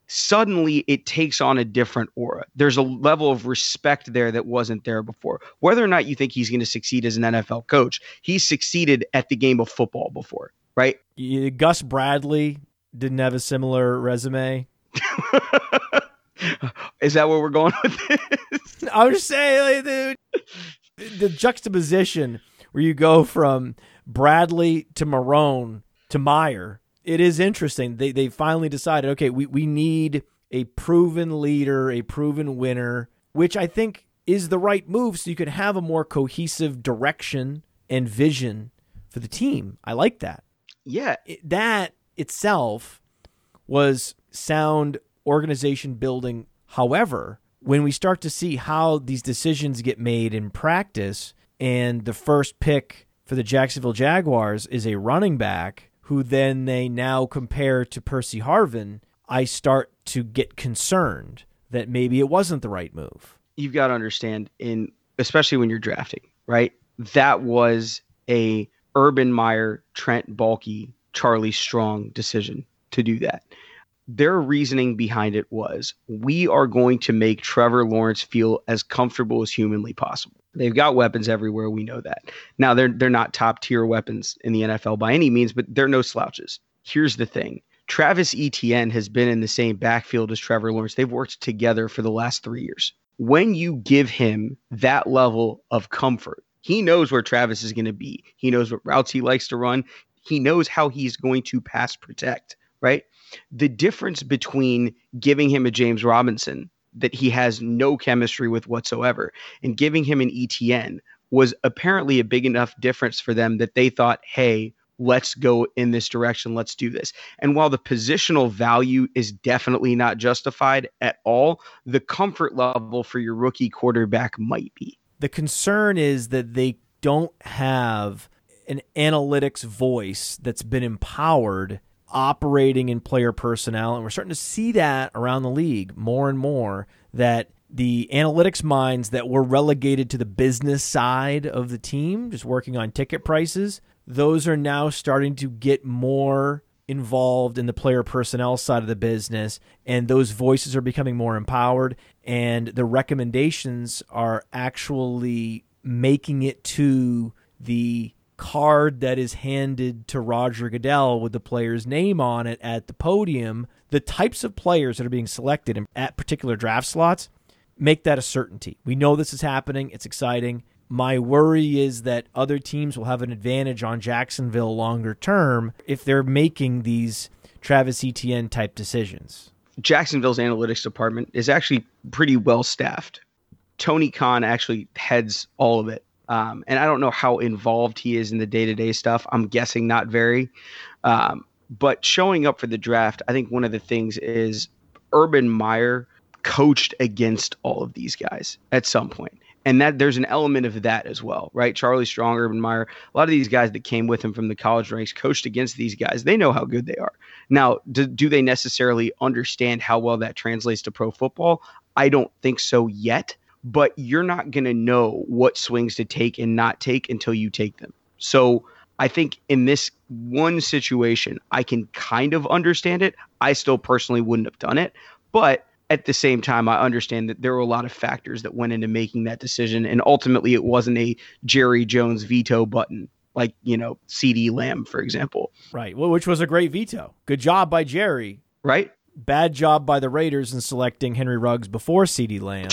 suddenly it takes on a different aura. There's a level of respect there that wasn't there before. Whether or not you think he's going to succeed as an N F L coach, he succeeded at the game of football before, right? Yeah, Gus Bradley didn't have a similar resume. Is that where we're going with this? I was just saying, like, dude, the juxtaposition where you go from Bradley to Marrone to Meyer. It is interesting. They they finally decided, okay, we, we need a proven leader, a proven winner, which I think is the right move so you could have a more cohesive direction and vision for the team. I like that. yeah, it, that itself was sound organization building. However, when we start to see how these decisions get made in practice, and the first pick for the Jacksonville Jaguars is a running back who then they now compare to Percy Harvin, I start to get concerned that maybe it wasn't the right move. You've got to understand, in especially when you're drafting, right? That was a Urban Meyer, Trent Baalke, Charlie Strong decision to do that. Their reasoning behind it was, we are going to make Trevor Lawrence feel as comfortable as humanly possible. They've got weapons everywhere. We know that. Now, they're they're not top tier weapons in the N F L by any means, but they're no slouches. Here's the thing. Travis Etienne has been in the same backfield as Trevor Lawrence. They've worked together for the last three years. When you give him that level of comfort, he knows where Travis is going to be. He knows what routes he likes to run. He knows how he's going to pass protect, right? The difference between giving him a James Robinson that he has no chemistry with whatsoever and giving him an E T N was apparently a big enough difference for them that they thought, hey, let's go in this direction. Let's do this. And while the positional value is definitely not justified at all, the comfort level for your rookie quarterback might be. The concern is that they don't have an analytics voice that's been empowered operating in player personnel. And we're starting to see that around the league more and more, that the analytics minds that were relegated to the business side of the team, just working on ticket prices, those are now starting to get more involved in the player personnel side of the business, and those voices are becoming more empowered, and the recommendations are actually making it to the card that is handed to Roger Goodell with the player's name on it at the podium. The types of players that are being selected at particular draft slots make that a certainty. We know this is happening. It's exciting. My worry is that other teams will have an advantage on Jacksonville longer term if they're making these Travis Etienne type decisions. Jacksonville's analytics department is actually pretty well staffed. Tony Khan actually heads all of it. Um, and I don't know how involved he is in the day-to-day stuff. I'm guessing not very. Um, but showing up for the draft, I think one of the things is Urban Meyer coached against all of these guys at some point. And that there's an element of that as well, right? Charlie Strong, Urban Meyer, a lot of these guys that came with him from the college ranks coached against these guys. They know how good they are. Now, do, do they necessarily understand how well that translates to pro football? I don't think so yet. But you're not going to know what swings to take and not take until you take them. So I think in this one situation, I can kind of understand it. I still personally wouldn't have done it. But at the same time, I understand that there were a lot of factors that went into making that decision. And ultimately, it wasn't a Jerry Jones veto button like, you know, CeeDee Lamb, for example. Right. Well, which was a great veto. Good job by Jerry. Right. Bad job by the Raiders in selecting Henry Ruggs before CeeDee Lamb.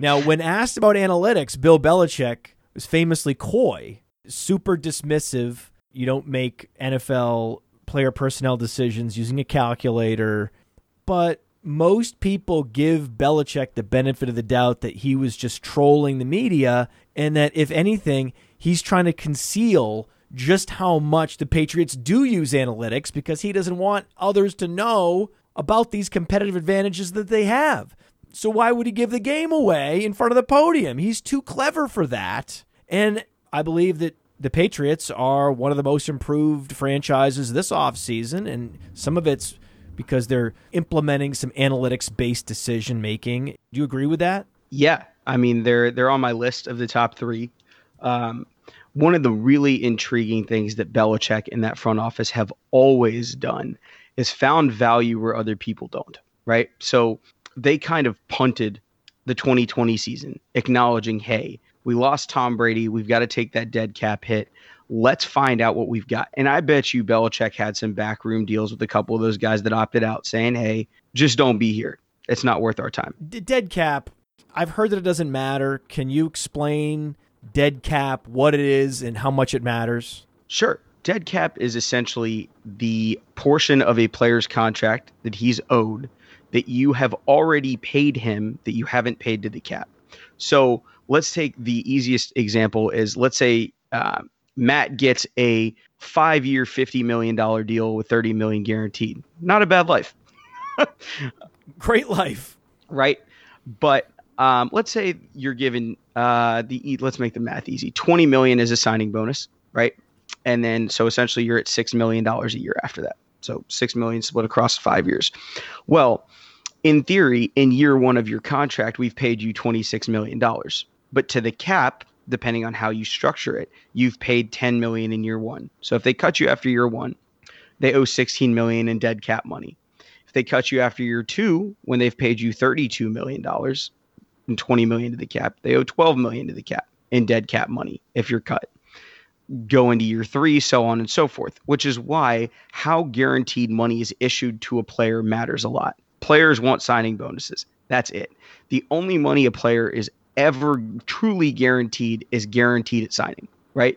Now, when asked about analytics, Bill Belichick was famously coy, super dismissive. You don't make N F L player personnel decisions using a calculator. But most people give Belichick the benefit of the doubt that he was just trolling the media, and that, if anything, he's trying to conceal just how much the Patriots do use analytics because he doesn't want others to know about these competitive advantages that they have. So why would he give the game away in front of the podium? He's too clever for that. And I believe that the Patriots are one of the most improved franchises this offseason, and some of it's because they're implementing some analytics-based decision-making. Do you agree with that? Yeah. I mean, they're they're on my list of the top three. Um, one of the really intriguing things that Belichick and that front office have always done is found value where other people don't, right? So they kind of punted the twenty twenty season, acknowledging, hey, we lost Tom Brady. We've got to take that dead cap hit. Let's find out what we've got. And I bet you Belichick had some backroom deals with a couple of those guys that opted out saying, hey, just don't be here. It's not worth our time. Dead cap. I've heard that it doesn't matter. Can you explain dead cap, what it is and how much it matters? Sure. Dead cap is essentially the portion of a player's contract that he's owed that you have already paid him that you haven't paid to the cap. So let's take the easiest example is, let's say uh, Matt gets a five-year, fifty million dollars deal with thirty million dollars guaranteed. Not a bad life. Great life. Right? But um, let's say you're given uh, the – let's make the math easy. twenty million dollars is a signing bonus, right? And then so essentially you're at six million dollars a year after that. So six million dollars split across five years. Well, in theory, in year one of your contract, we've paid you twenty-six million dollars. But to the cap, depending on how you structure it, you've paid ten million dollars in year one. So if they cut you after year one, they owe sixteen million dollars in dead cap money. If they cut you after year two, when they've paid you thirty-two million dollars and twenty million dollars to the cap, they owe twelve million dollars to the cap in dead cap money if you're cut. Go into year three, so on and so forth, which is why how guaranteed money is issued to a player matters a lot. Players want signing bonuses. That's it. The only money a player is ever truly guaranteed is guaranteed at signing, right?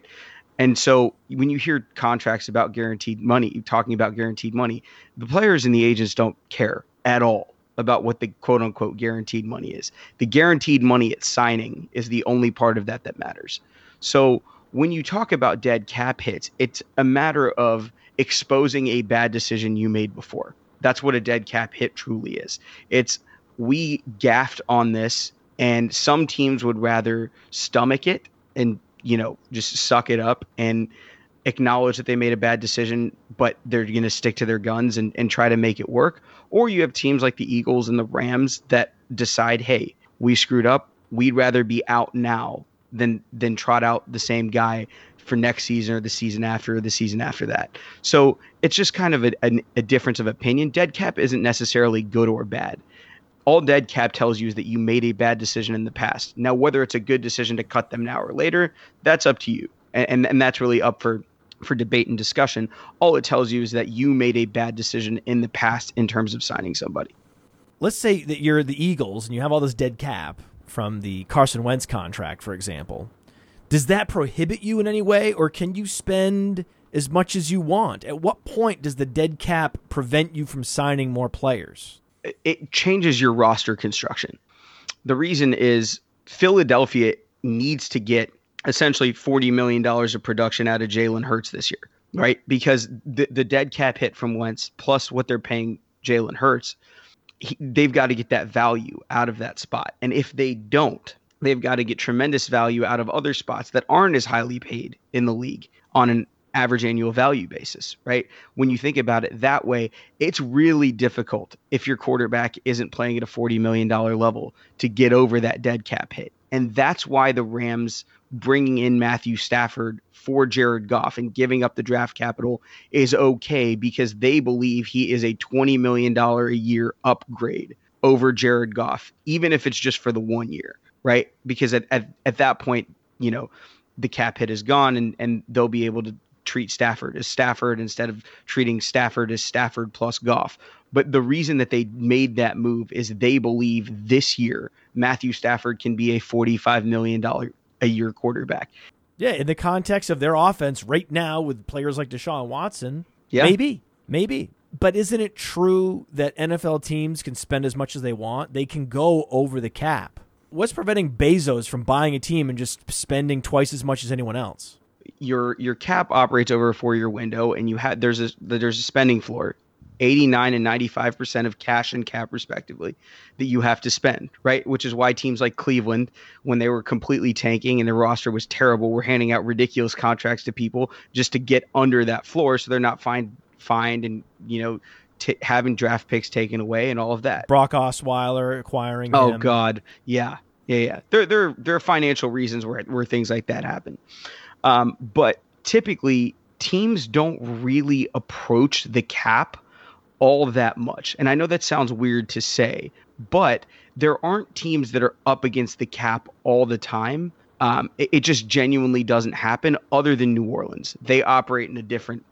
And so when you hear contracts about guaranteed money, talking about guaranteed money, the players and the agents don't care at all about what the quote-unquote guaranteed money is. The guaranteed money at signing is the only part of that that matters. So when you talk about dead cap hits, it's a matter of exposing a bad decision you made before. That's what a dead cap hit truly is. It's we gaffed on this, and some teams would rather stomach it and, you know, just suck it up and acknowledge that they made a bad decision, but they're going to stick to their guns and, and try to make it work. Or you have teams like the Eagles and the Rams that decide, hey, we screwed up. We'd rather be out now Than than trot out the same guy for next season or the season after or the season after that. So it's just kind of a, a, a difference of opinion. Dead cap isn't necessarily good or bad. All dead cap tells you is that you made a bad decision in the past. Now, whether it's a good decision to cut them now or later, that's up to you. And and, and that's really up for, for debate and discussion. All it tells you is that you made a bad decision in the past in terms of signing somebody. Let's say that you're the Eagles and you have all this dead cap from the Carson Wentz contract, for example. Does that prohibit you in any way, or can you spend as much as you want? At what point does the dead cap prevent you from signing more players? It changes your roster construction. The reason is Philadelphia needs to get essentially forty million dollars of production out of Jalen Hurts this year, right? Because the, the dead cap hit from Wentz plus what they're paying Jalen Hurts, He, they've got to get that value out of that spot. And if they don't, they've got to get tremendous value out of other spots that aren't as highly paid in the league on an average annual value basis, right? When you think about it that way, it's really difficult if your quarterback isn't playing at a forty million dollars level to get over that dead cap hit. And that's why the Rams bringing in Matthew Stafford for Jared Goff and giving up the draft capital is okay, because they believe he is a twenty million dollars a year upgrade over Jared Goff, even if it's just for the one year, right? Because at, at, at that point, you know, the cap hit is gone, and, and they'll be able to treat Stafford as Stafford instead of treating Stafford as Stafford plus Goff. But the reason that they made that move is they believe this year Matthew Stafford can be a forty-five million dollars a year quarterback. Yeah, in the context of their offense right now with players like Deshaun Watson, yeah. maybe, maybe. But isn't it true that N F L teams can spend as much as they want? They can go over the cap. What's preventing Bezos from buying a team and just spending twice as much as anyone else? Your your cap operates over a four-year window, and you have there's a there's a spending floor, eighty-nine and ninety-five percent of cash and cap respectively, that you have to spend, right? Which is why teams like Cleveland, when they were completely tanking and their roster was terrible, were handing out ridiculous contracts to people just to get under that floor, so they're not fined fined and, you know, t- having draft picks taken away and all of that. Brock Osweiler acquiring oh him. God, yeah, yeah, yeah. There there there are financial reasons where where things like that happen. Um, but typically teams don't really approach the cap all that much. And I know that sounds weird to say, but there aren't teams that are up against the cap all the time. Um, it, it just genuinely doesn't happen other than New Orleans. They operate in a different,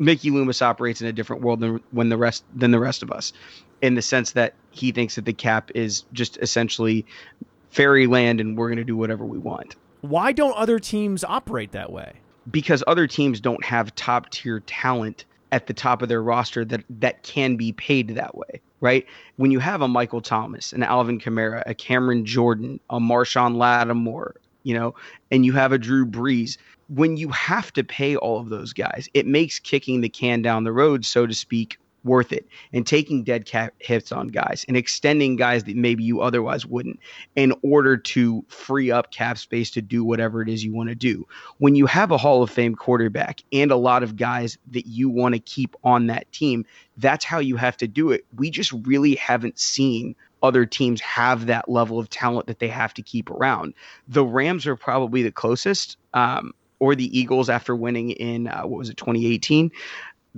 Mickey Loomis operates in a different world than when the rest, than the rest of us, in the sense that he thinks that the cap is just essentially fairyland and we're going to do whatever we want. Why don't other teams operate that way? Because other teams don't have top-tier talent at the top of their roster that, that can be paid that way, right? When you have a Michael Thomas, an Alvin Kamara, a Cameron Jordan, a Marshawn Lattimore, you know, and you have a Drew Brees. When you have to pay all of those guys, it makes kicking the can down the road, so to speak, worth it, and taking dead cat hits on guys and extending guys that maybe you otherwise wouldn't in order to free up cap space to do whatever it is you want to do. When you have a Hall of Fame quarterback and a lot of guys that you want to keep on that team, that's how you have to do it. We just really haven't seen other teams have that level of talent that they have to keep around. The Rams are probably the closest, um, or the Eagles after winning in, uh, what was it, twenty eighteen?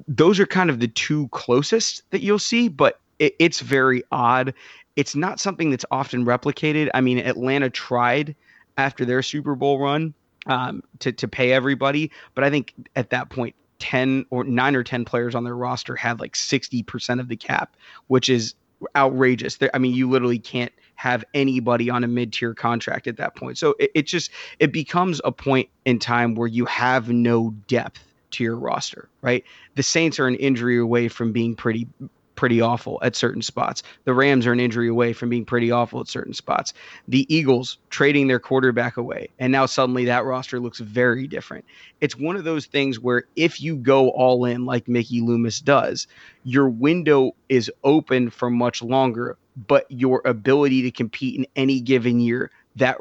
Those are kind of the two closest that you'll see, but it, it's very odd. It's not something that's often replicated. I mean, Atlanta tried after their Super Bowl run um, to, to pay everybody, but I think at that point, ten or nine or ten players on their roster had like sixty percent of the cap, which is outrageous. They're, I mean, you literally can't have anybody on a mid-tier contract at that point. So it, it just, it becomes a point in time where you have no depth to your roster, right? The Saints are an injury away from being pretty, pretty awful at certain spots. The Rams are an injury away from being pretty awful at certain spots. The Eagles trading their quarterback away, and now suddenly that roster looks very different. It's one of those things where if you go all in like Mickey Loomis does, your window is open for much longer, but your ability to compete in any given year, that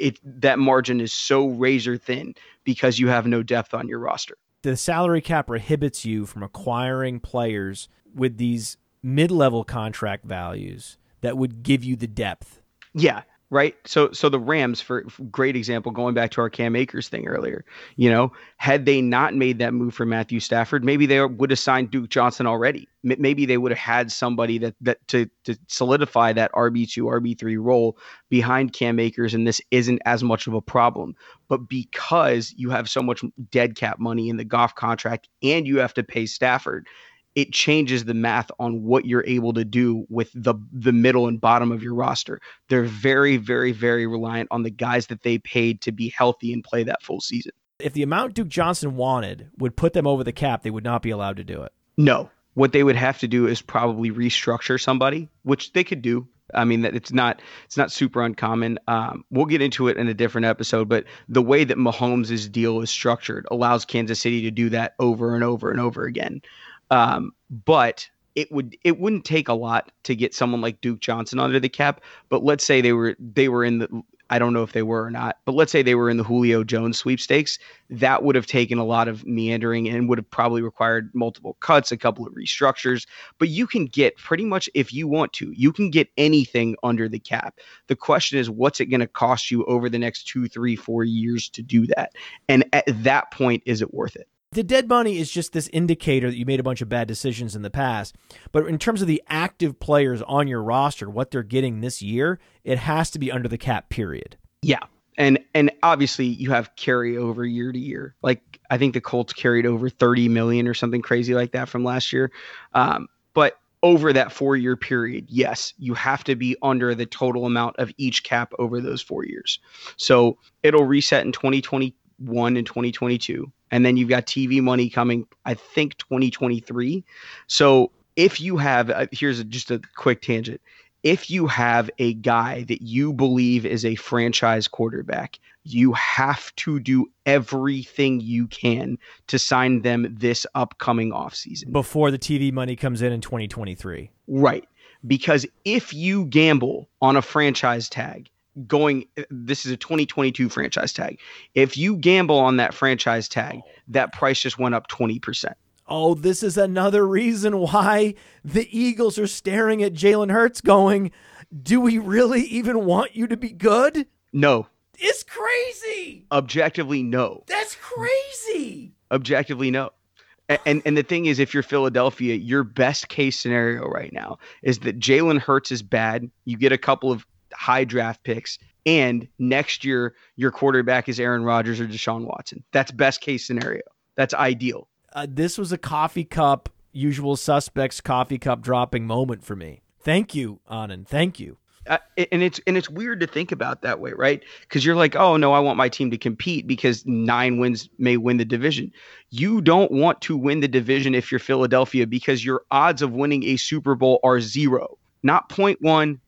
it that margin is so razor thin because you have no depth on your roster. The salary cap prohibits you from acquiring players with these mid-level contract values that would give you the depth. Yeah, right. So so the Rams, for, for great example, going back to our Cam Akers thing earlier, you know, had they not made that move for Matthew Stafford, maybe they would have signed Duke Johnson already. M- maybe they would have had somebody that, that to, to solidify that R B two, R B three role behind Cam Akers, and this isn't as much of a problem. But because you have so much dead cap money in the Goff contract and you have to pay Stafford, it changes the math on what you're able to do with the the middle and bottom of your roster. They're very, very, very reliant on the guys that they paid to be healthy and play that full season. If the amount Duke Johnson wanted would put them over the cap, they would not be allowed to do it. No. What they would have to do is probably restructure somebody, which they could do. I mean, that it's not it's not super uncommon. Um, we'll get into it in a different episode, but the way that Mahomes' deal is structured allows Kansas City to do that over and over and over again. Um, but it would it wouldn't take a lot to get someone like Duke Johnson under the cap. But let's say they were they were in the, I don't know if they were or not, but let's say they were in the Julio Jones sweepstakes. That would have taken a lot of meandering and would have probably required multiple cuts, a couple of restructures. But you can get pretty much, if you want to, you can get anything under the cap. The question is, what's it going to cost you over the next two, three, four years to do that? And at that point, is it worth it? The dead money is just this indicator that you made a bunch of bad decisions in the past. But in terms of the active players on your roster, what they're getting this year, it has to be under the cap, period. Yeah. And and obviously you have carryover year to year. Like, I think the Colts carried over thirty million dollars or something crazy like that from last year. Um, but over that four-year period, yes, you have to be under the total amount of each cap over those four years. So it'll reset in twenty twenty-one and twenty twenty-two. And then you've got T V money coming, I think, twenty twenty-three. So if you have, uh, here's a, just a quick tangent. If you have a guy that you believe is a franchise quarterback, you have to do everything you can to sign them this upcoming offseason. Before the T V money comes in in twenty twenty-three. Right. Because if you gamble on a franchise tag, going, this is a twenty twenty-two franchise tag. If you gamble on that franchise tag, that price just went up twenty percent. Oh, this is another reason why the Eagles are staring at Jalen Hurts going, do we really even want you to be good? No. It's crazy. Objectively, no. That's crazy. Objectively, no. And and the thing is, if you're Philadelphia, your best case scenario right now is that Jalen Hurts is bad. You get a couple of high draft picks, and next year your quarterback is Aaron Rodgers or Deshaun Watson. That's best case scenario. That's ideal. Uh, this was a coffee cup, usual suspects coffee cup dropping moment for me. Thank you, Anand. Thank you. Uh, and it's and it's weird to think about that way, right? Because you're like, oh no, I want my team to compete because nine wins may win the division. You don't want to win the division if you're Philadelphia because your odds of winning a Super Bowl are zero, not point one.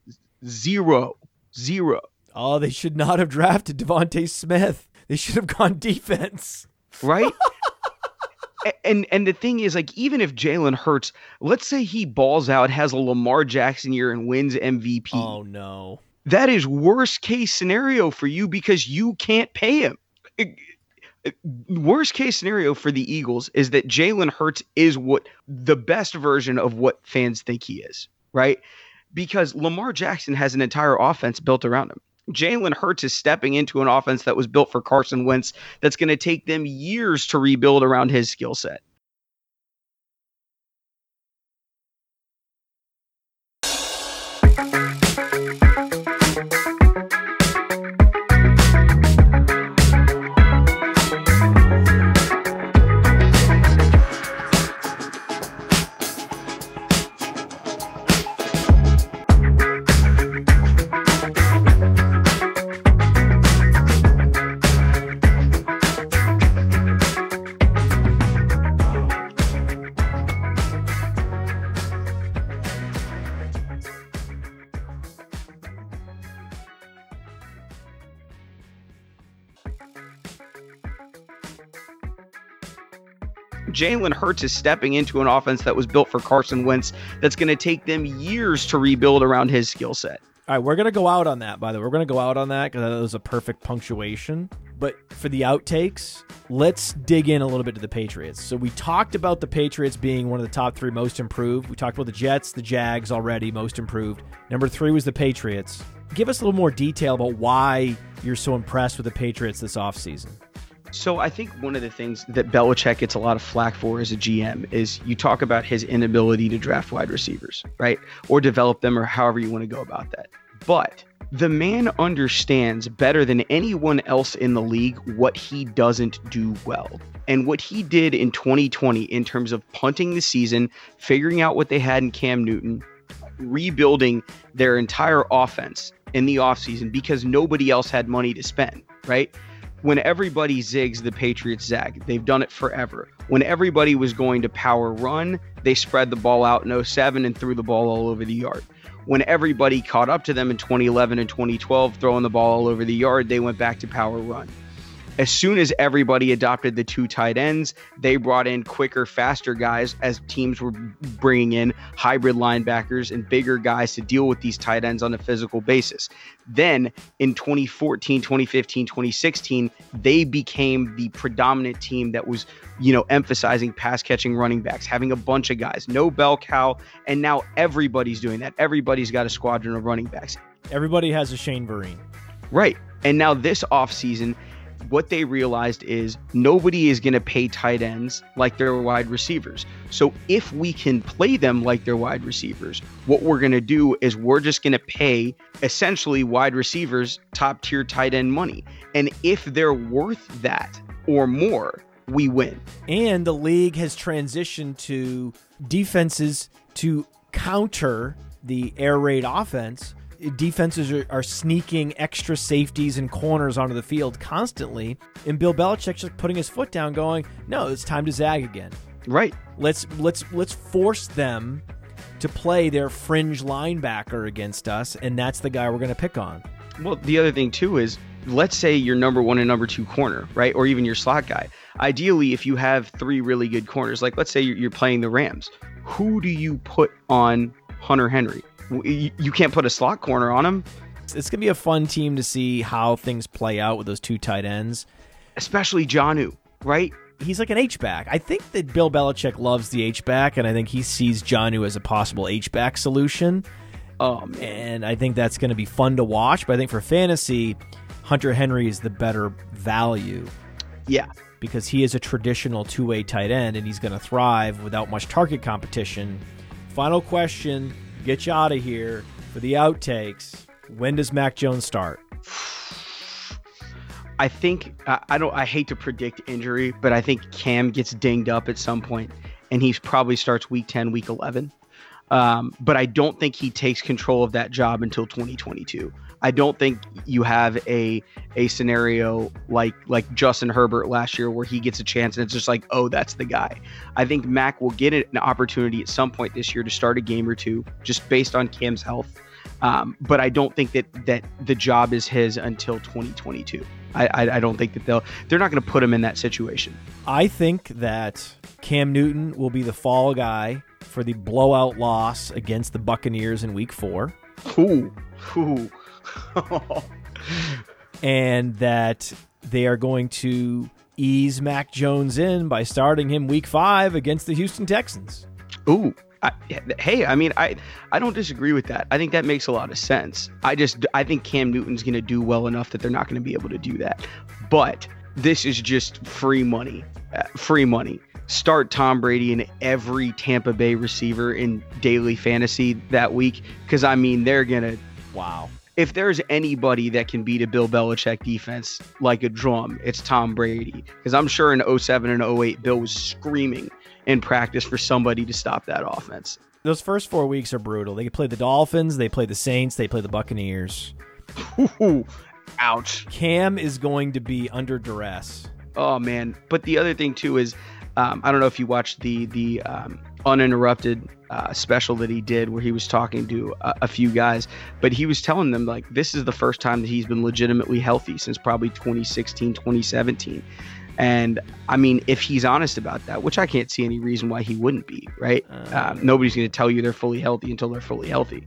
Zero, zero. Oh, they should not have drafted Devontae Smith. They should have gone defense. Right? And and the thing is, like, even if Jalen Hurts, let's say he balls out, has a Lamar Jackson year and wins M V P. Oh, no. That is worst case scenario for you because you can't pay him. It, it, worst case scenario for the Eagles is that Jalen Hurts is what the best version of what fans think he is, right? Because Lamar Jackson has an entire offense built around him. Jalen Hurts is stepping into an offense that was built for Carson Wentz that's going to take them years to rebuild around his skill set. Jalen Hurts is stepping into an offense that was built for Carson Wentz that's going to take them years to rebuild around his skill set. All right, we're going to go out on that, by the way. We're going to go out on that because that was a perfect punctuation. But for the outtakes, let's dig in a little bit to the Patriots. So we talked about the Patriots being one of the top three most improved. We talked about the Jets, the Jags already most improved. Number three was the Patriots. Give us a little more detail about why you're so impressed with the Patriots this offseason. So I think one of the things that Belichick gets a lot of flack for as a G M is you talk about his inability to draft wide receivers, right? Or develop them, or however you want to go about that. But the man understands better than anyone else in the league what he doesn't do well. And what he did in twenty twenty in terms of punting the season, figuring out what they had in Cam Newton, rebuilding their entire offense in the offseason because nobody else had money to spend, right? When everybody zigs, the Patriots zag. They've done it forever. When everybody was going to power run, they spread the ball out in oh seven and threw the ball all over the yard. When everybody caught up to them in twenty eleven and twenty twelve, throwing the ball all over the yard, they went back to power run. As soon as everybody adopted the two tight ends, they brought in quicker, faster guys as teams were bringing in hybrid linebackers and bigger guys to deal with these tight ends on a physical basis. Then in twenty fourteen, twenty fifteen, twenty sixteen, they became the predominant team that was, you know, emphasizing pass catching running backs, having a bunch of guys, no bell cow. And now everybody's doing that. Everybody's got a squadron of running backs. Everybody has a Shane Vereen. Right. And now this offseason, what they realized is nobody is going to pay tight ends like their wide receivers. So if we can play them like their wide receivers, what we're going to do is we're just going to pay essentially wide receivers top tier tight end money. And if they're worth that or more, we win. And the league has transitioned to defenses to counter the air raid offense. Defenses are, are sneaking extra safeties and corners onto the field constantly, and Bill Belichick's just putting his foot down going, no, it's time to zag again. Right. Let's let's let's force them to play their fringe linebacker against us, and that's the guy we're going to pick on. Well, the other thing, too, is let's say your number one and number two corner, right, or even your slot guy. Ideally, if you have three really good corners, like let's say you're playing the Rams, who do you put on Hunter Henry? You can't put a slot corner on him. It's going to be a fun team to see how things play out with those two tight ends. Especially Jonnu, right? He's like an H-back. I think that Bill Belichick loves the H-back, and I think he sees Jonnu as a possible H-back solution. Um, and I think that's going to be fun to watch. But I think for fantasy, Hunter Henry is the better value. Yeah. Because he is a traditional two-way tight end, and he's going to thrive without much target competition. Final question. Get you out of here for the outtakes. When does Mac Jones start? I think I, I don't. I hate to predict injury, but I think Cam gets dinged up at some point, and he probably starts week ten, week eleven. Um, but I don't think he takes control of that job until twenty twenty-two. I don't think you have a a scenario like like Justin Herbert last year where he gets a chance and it's just like, oh, that's the guy. I think Mac will get an opportunity at some point this year to start a game or two just based on Cam's health. Um, but I don't think that that the job is his until twenty twenty-two. I, I, I don't think that they'll they're not going to put him in that situation. I think that Cam Newton will be the fall guy for the blowout loss against the Buccaneers in week four. Ooh. Ooh. And that they are going to ease Mac Jones in by starting him week five against the Houston Texans. Ooh. I, hey, I mean, I, I don't disagree with that. I think that makes a lot of sense. I just I think Cam Newton's going to do well enough that they're not going to be able to do that. But this is just free money, uh, free money. Start Tom Brady in every Tampa Bay receiver in daily fantasy that week, because, I mean, they're going to – wow. If there's anybody that can beat a Bill Belichick defense like a drum, it's Tom Brady. Because I'm sure in oh seven and oh eight, Bill was screaming in practice for somebody to stop that offense. Those first four weeks are brutal. They play the Dolphins, they play the Saints, they play the Buccaneers. Ooh, ouch. Cam is going to be under duress. Oh, man. But the other thing, too, is um, I don't know if you watched the the um, uninterrupted uh, special that he did where he was talking to a, a few guys, but he was telling them, like, this is the first time that he's been legitimately healthy since probably twenty sixteen, twenty seventeen. And I mean, if he's honest about that, which I can't see any reason why he wouldn't be, right? Um, nobody's going to tell you they're fully healthy until they're fully healthy.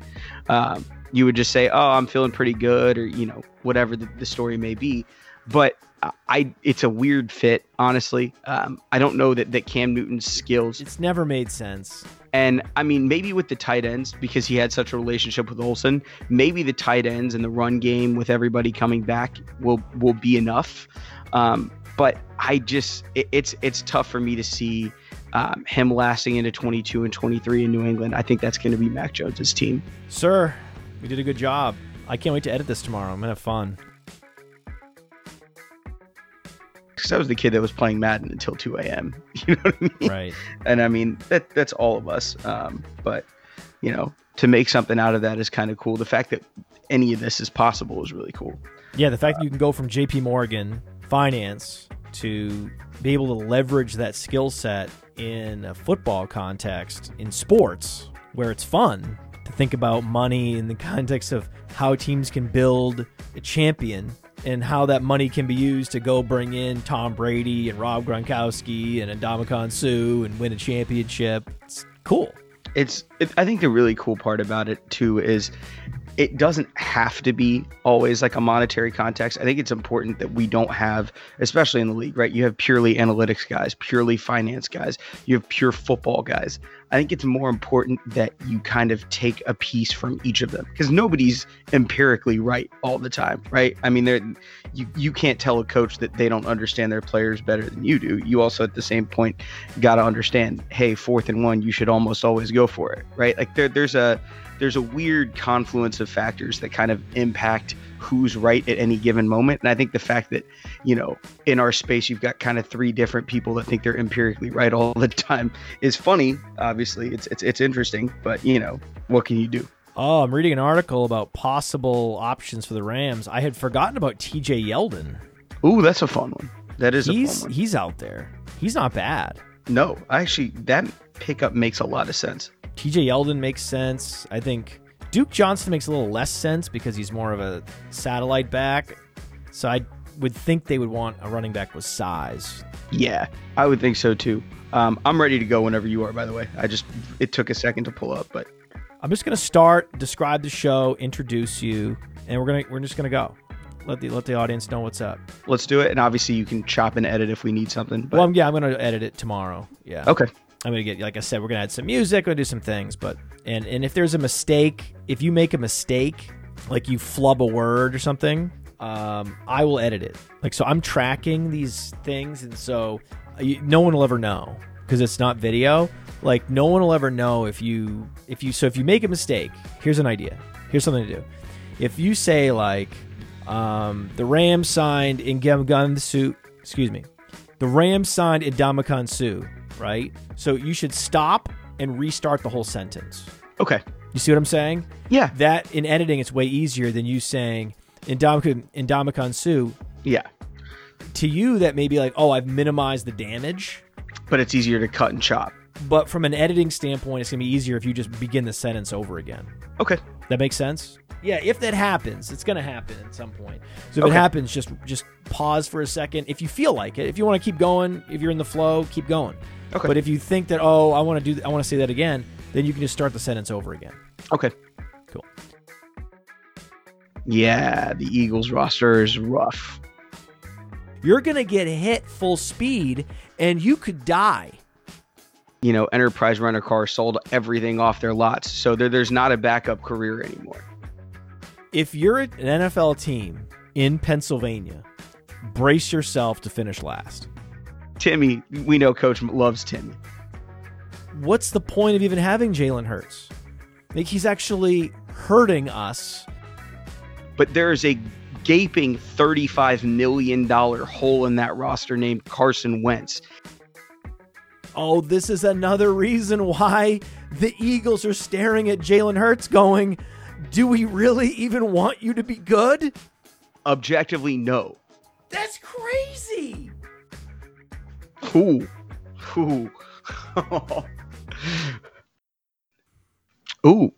Um, you would just say, oh, I'm feeling pretty good, or, you know, whatever the, the story may be. But uh, I, it's a weird fit, honestly. Um, I don't know that, that Cam Newton's skills. It's never made sense. And I mean, maybe with the tight ends, because he had such a relationship with Olsen, maybe the tight ends and the run game with everybody coming back will, will be enough. Um, But I just it, it's it's tough for me to see um, him lasting into twenty-two and twenty-three in New England. I think that's going to be Mac Jones's team. Sir, we did a good job. I can't wait to edit this tomorrow. I'm going to have fun. Because I was the kid that was playing Madden until two a.m. You know what I mean? Right. And I mean, that that's all of us. Um, but, you know, to make something out of that is kind of cool. The fact that any of this is possible is really cool. Yeah, the fact uh, that you can go from J P Morgan finance to be able to leverage that skill set in a football context, in sports, where it's fun to think about money in the context of how teams can build a champion and how that money can be used to go bring in Tom Brady and Rob Gronkowski and Ndamukong Suh and win a championship. It's cool. It's, it, I think the really cool part about it too is it doesn't have to be always like a monetary context. I think it's important that we don't have, especially in the league, right? You have purely analytics guys, purely finance guys. You have pure football guys. I think it's more important that you kind of take a piece from each of them, because nobody's empirically right all the time, right? I mean, they're, you, you can't tell a coach that they don't understand their players better than you do. You also, at the same point, got to understand, hey, fourth and one, you should almost always go for it, right? Like there, there's a... there's a weird confluence of factors that kind of impact who's right at any given moment. And I think the fact that, you know, in our space, you've got kind of three different people that think they're empirically right all the time is funny. Obviously, it's it's it's interesting, but, you know, what can you do? Oh, I'm reading an article about possible options for the Rams. I had forgotten about T J Yeldon. Ooh, that's a fun one. That is he's, a fun one. He's out there. He's not bad. No, actually, that pickup makes a lot of sense. T J Yeldon makes sense. I think Duke Johnson makes a little less sense because he's more of a satellite back. So I would think they would want a running back with size. Yeah, I would think so too. Um, I'm ready to go whenever you are, by the way. I just, it took a second to pull up, but I'm just going to start, describe the show, introduce you, and we're going to, we're just going to go. Let the let the audience know what's up. Let's do it. And obviously you can chop and edit if we need something. But... well, yeah, I'm going to edit it tomorrow. Yeah. Okay. I'm going to get, like I said, we're going to add some music, we're going to do some things, but, and, and if there's a mistake, if you make a mistake, like you flub a word or something, um, I will edit it. Like, so I'm tracking these things, and so you, no one will ever know, because it's not video. Like, no one will ever know if you, if you, so if you make a mistake, here's an idea, here's something to do. If you say, like, um, the Rams signed Ndamukong Suh, excuse me, the Rams signed Ndamukong Suh, right? So you should stop and restart the whole sentence. Okay. You see what I'm saying? Yeah. That in editing, it's way easier than you saying Ndamukong Suh. Yeah. To you, that may be like, oh, I've minimized the damage. But it's easier to cut and chop. But from an editing standpoint, it's going to be easier if you just begin the sentence over again. Okay. That makes sense? Yeah, if that happens, it's going to happen at some point. So if okay. it happens, just just pause for a second. If you feel like it, if you want to keep going, if you're in the flow, keep going. Okay. But if you think that, oh, I want to do, I want to say that again, then you can just start the sentence over again. Okay. Cool. Yeah, the Eagles roster is rough. You're going to get hit full speed, and you could die. You know, Enterprise Rent a Car sold everything off their lots, so there, there's not a backup career anymore. If you're an N F L team in Pennsylvania, brace yourself to finish last. Timmy, we know Coach loves Timmy. What's the point of even having Jalen Hurts? Like, he's actually hurting us. But there is a gaping thirty-five million dollars hole in that roster named Carson Wentz. Oh, this is another reason why the Eagles are staring at Jalen Hurts going, do we really even want you to be good? Objectively, no. That's crazy. Ooh. Ooh. Ooh.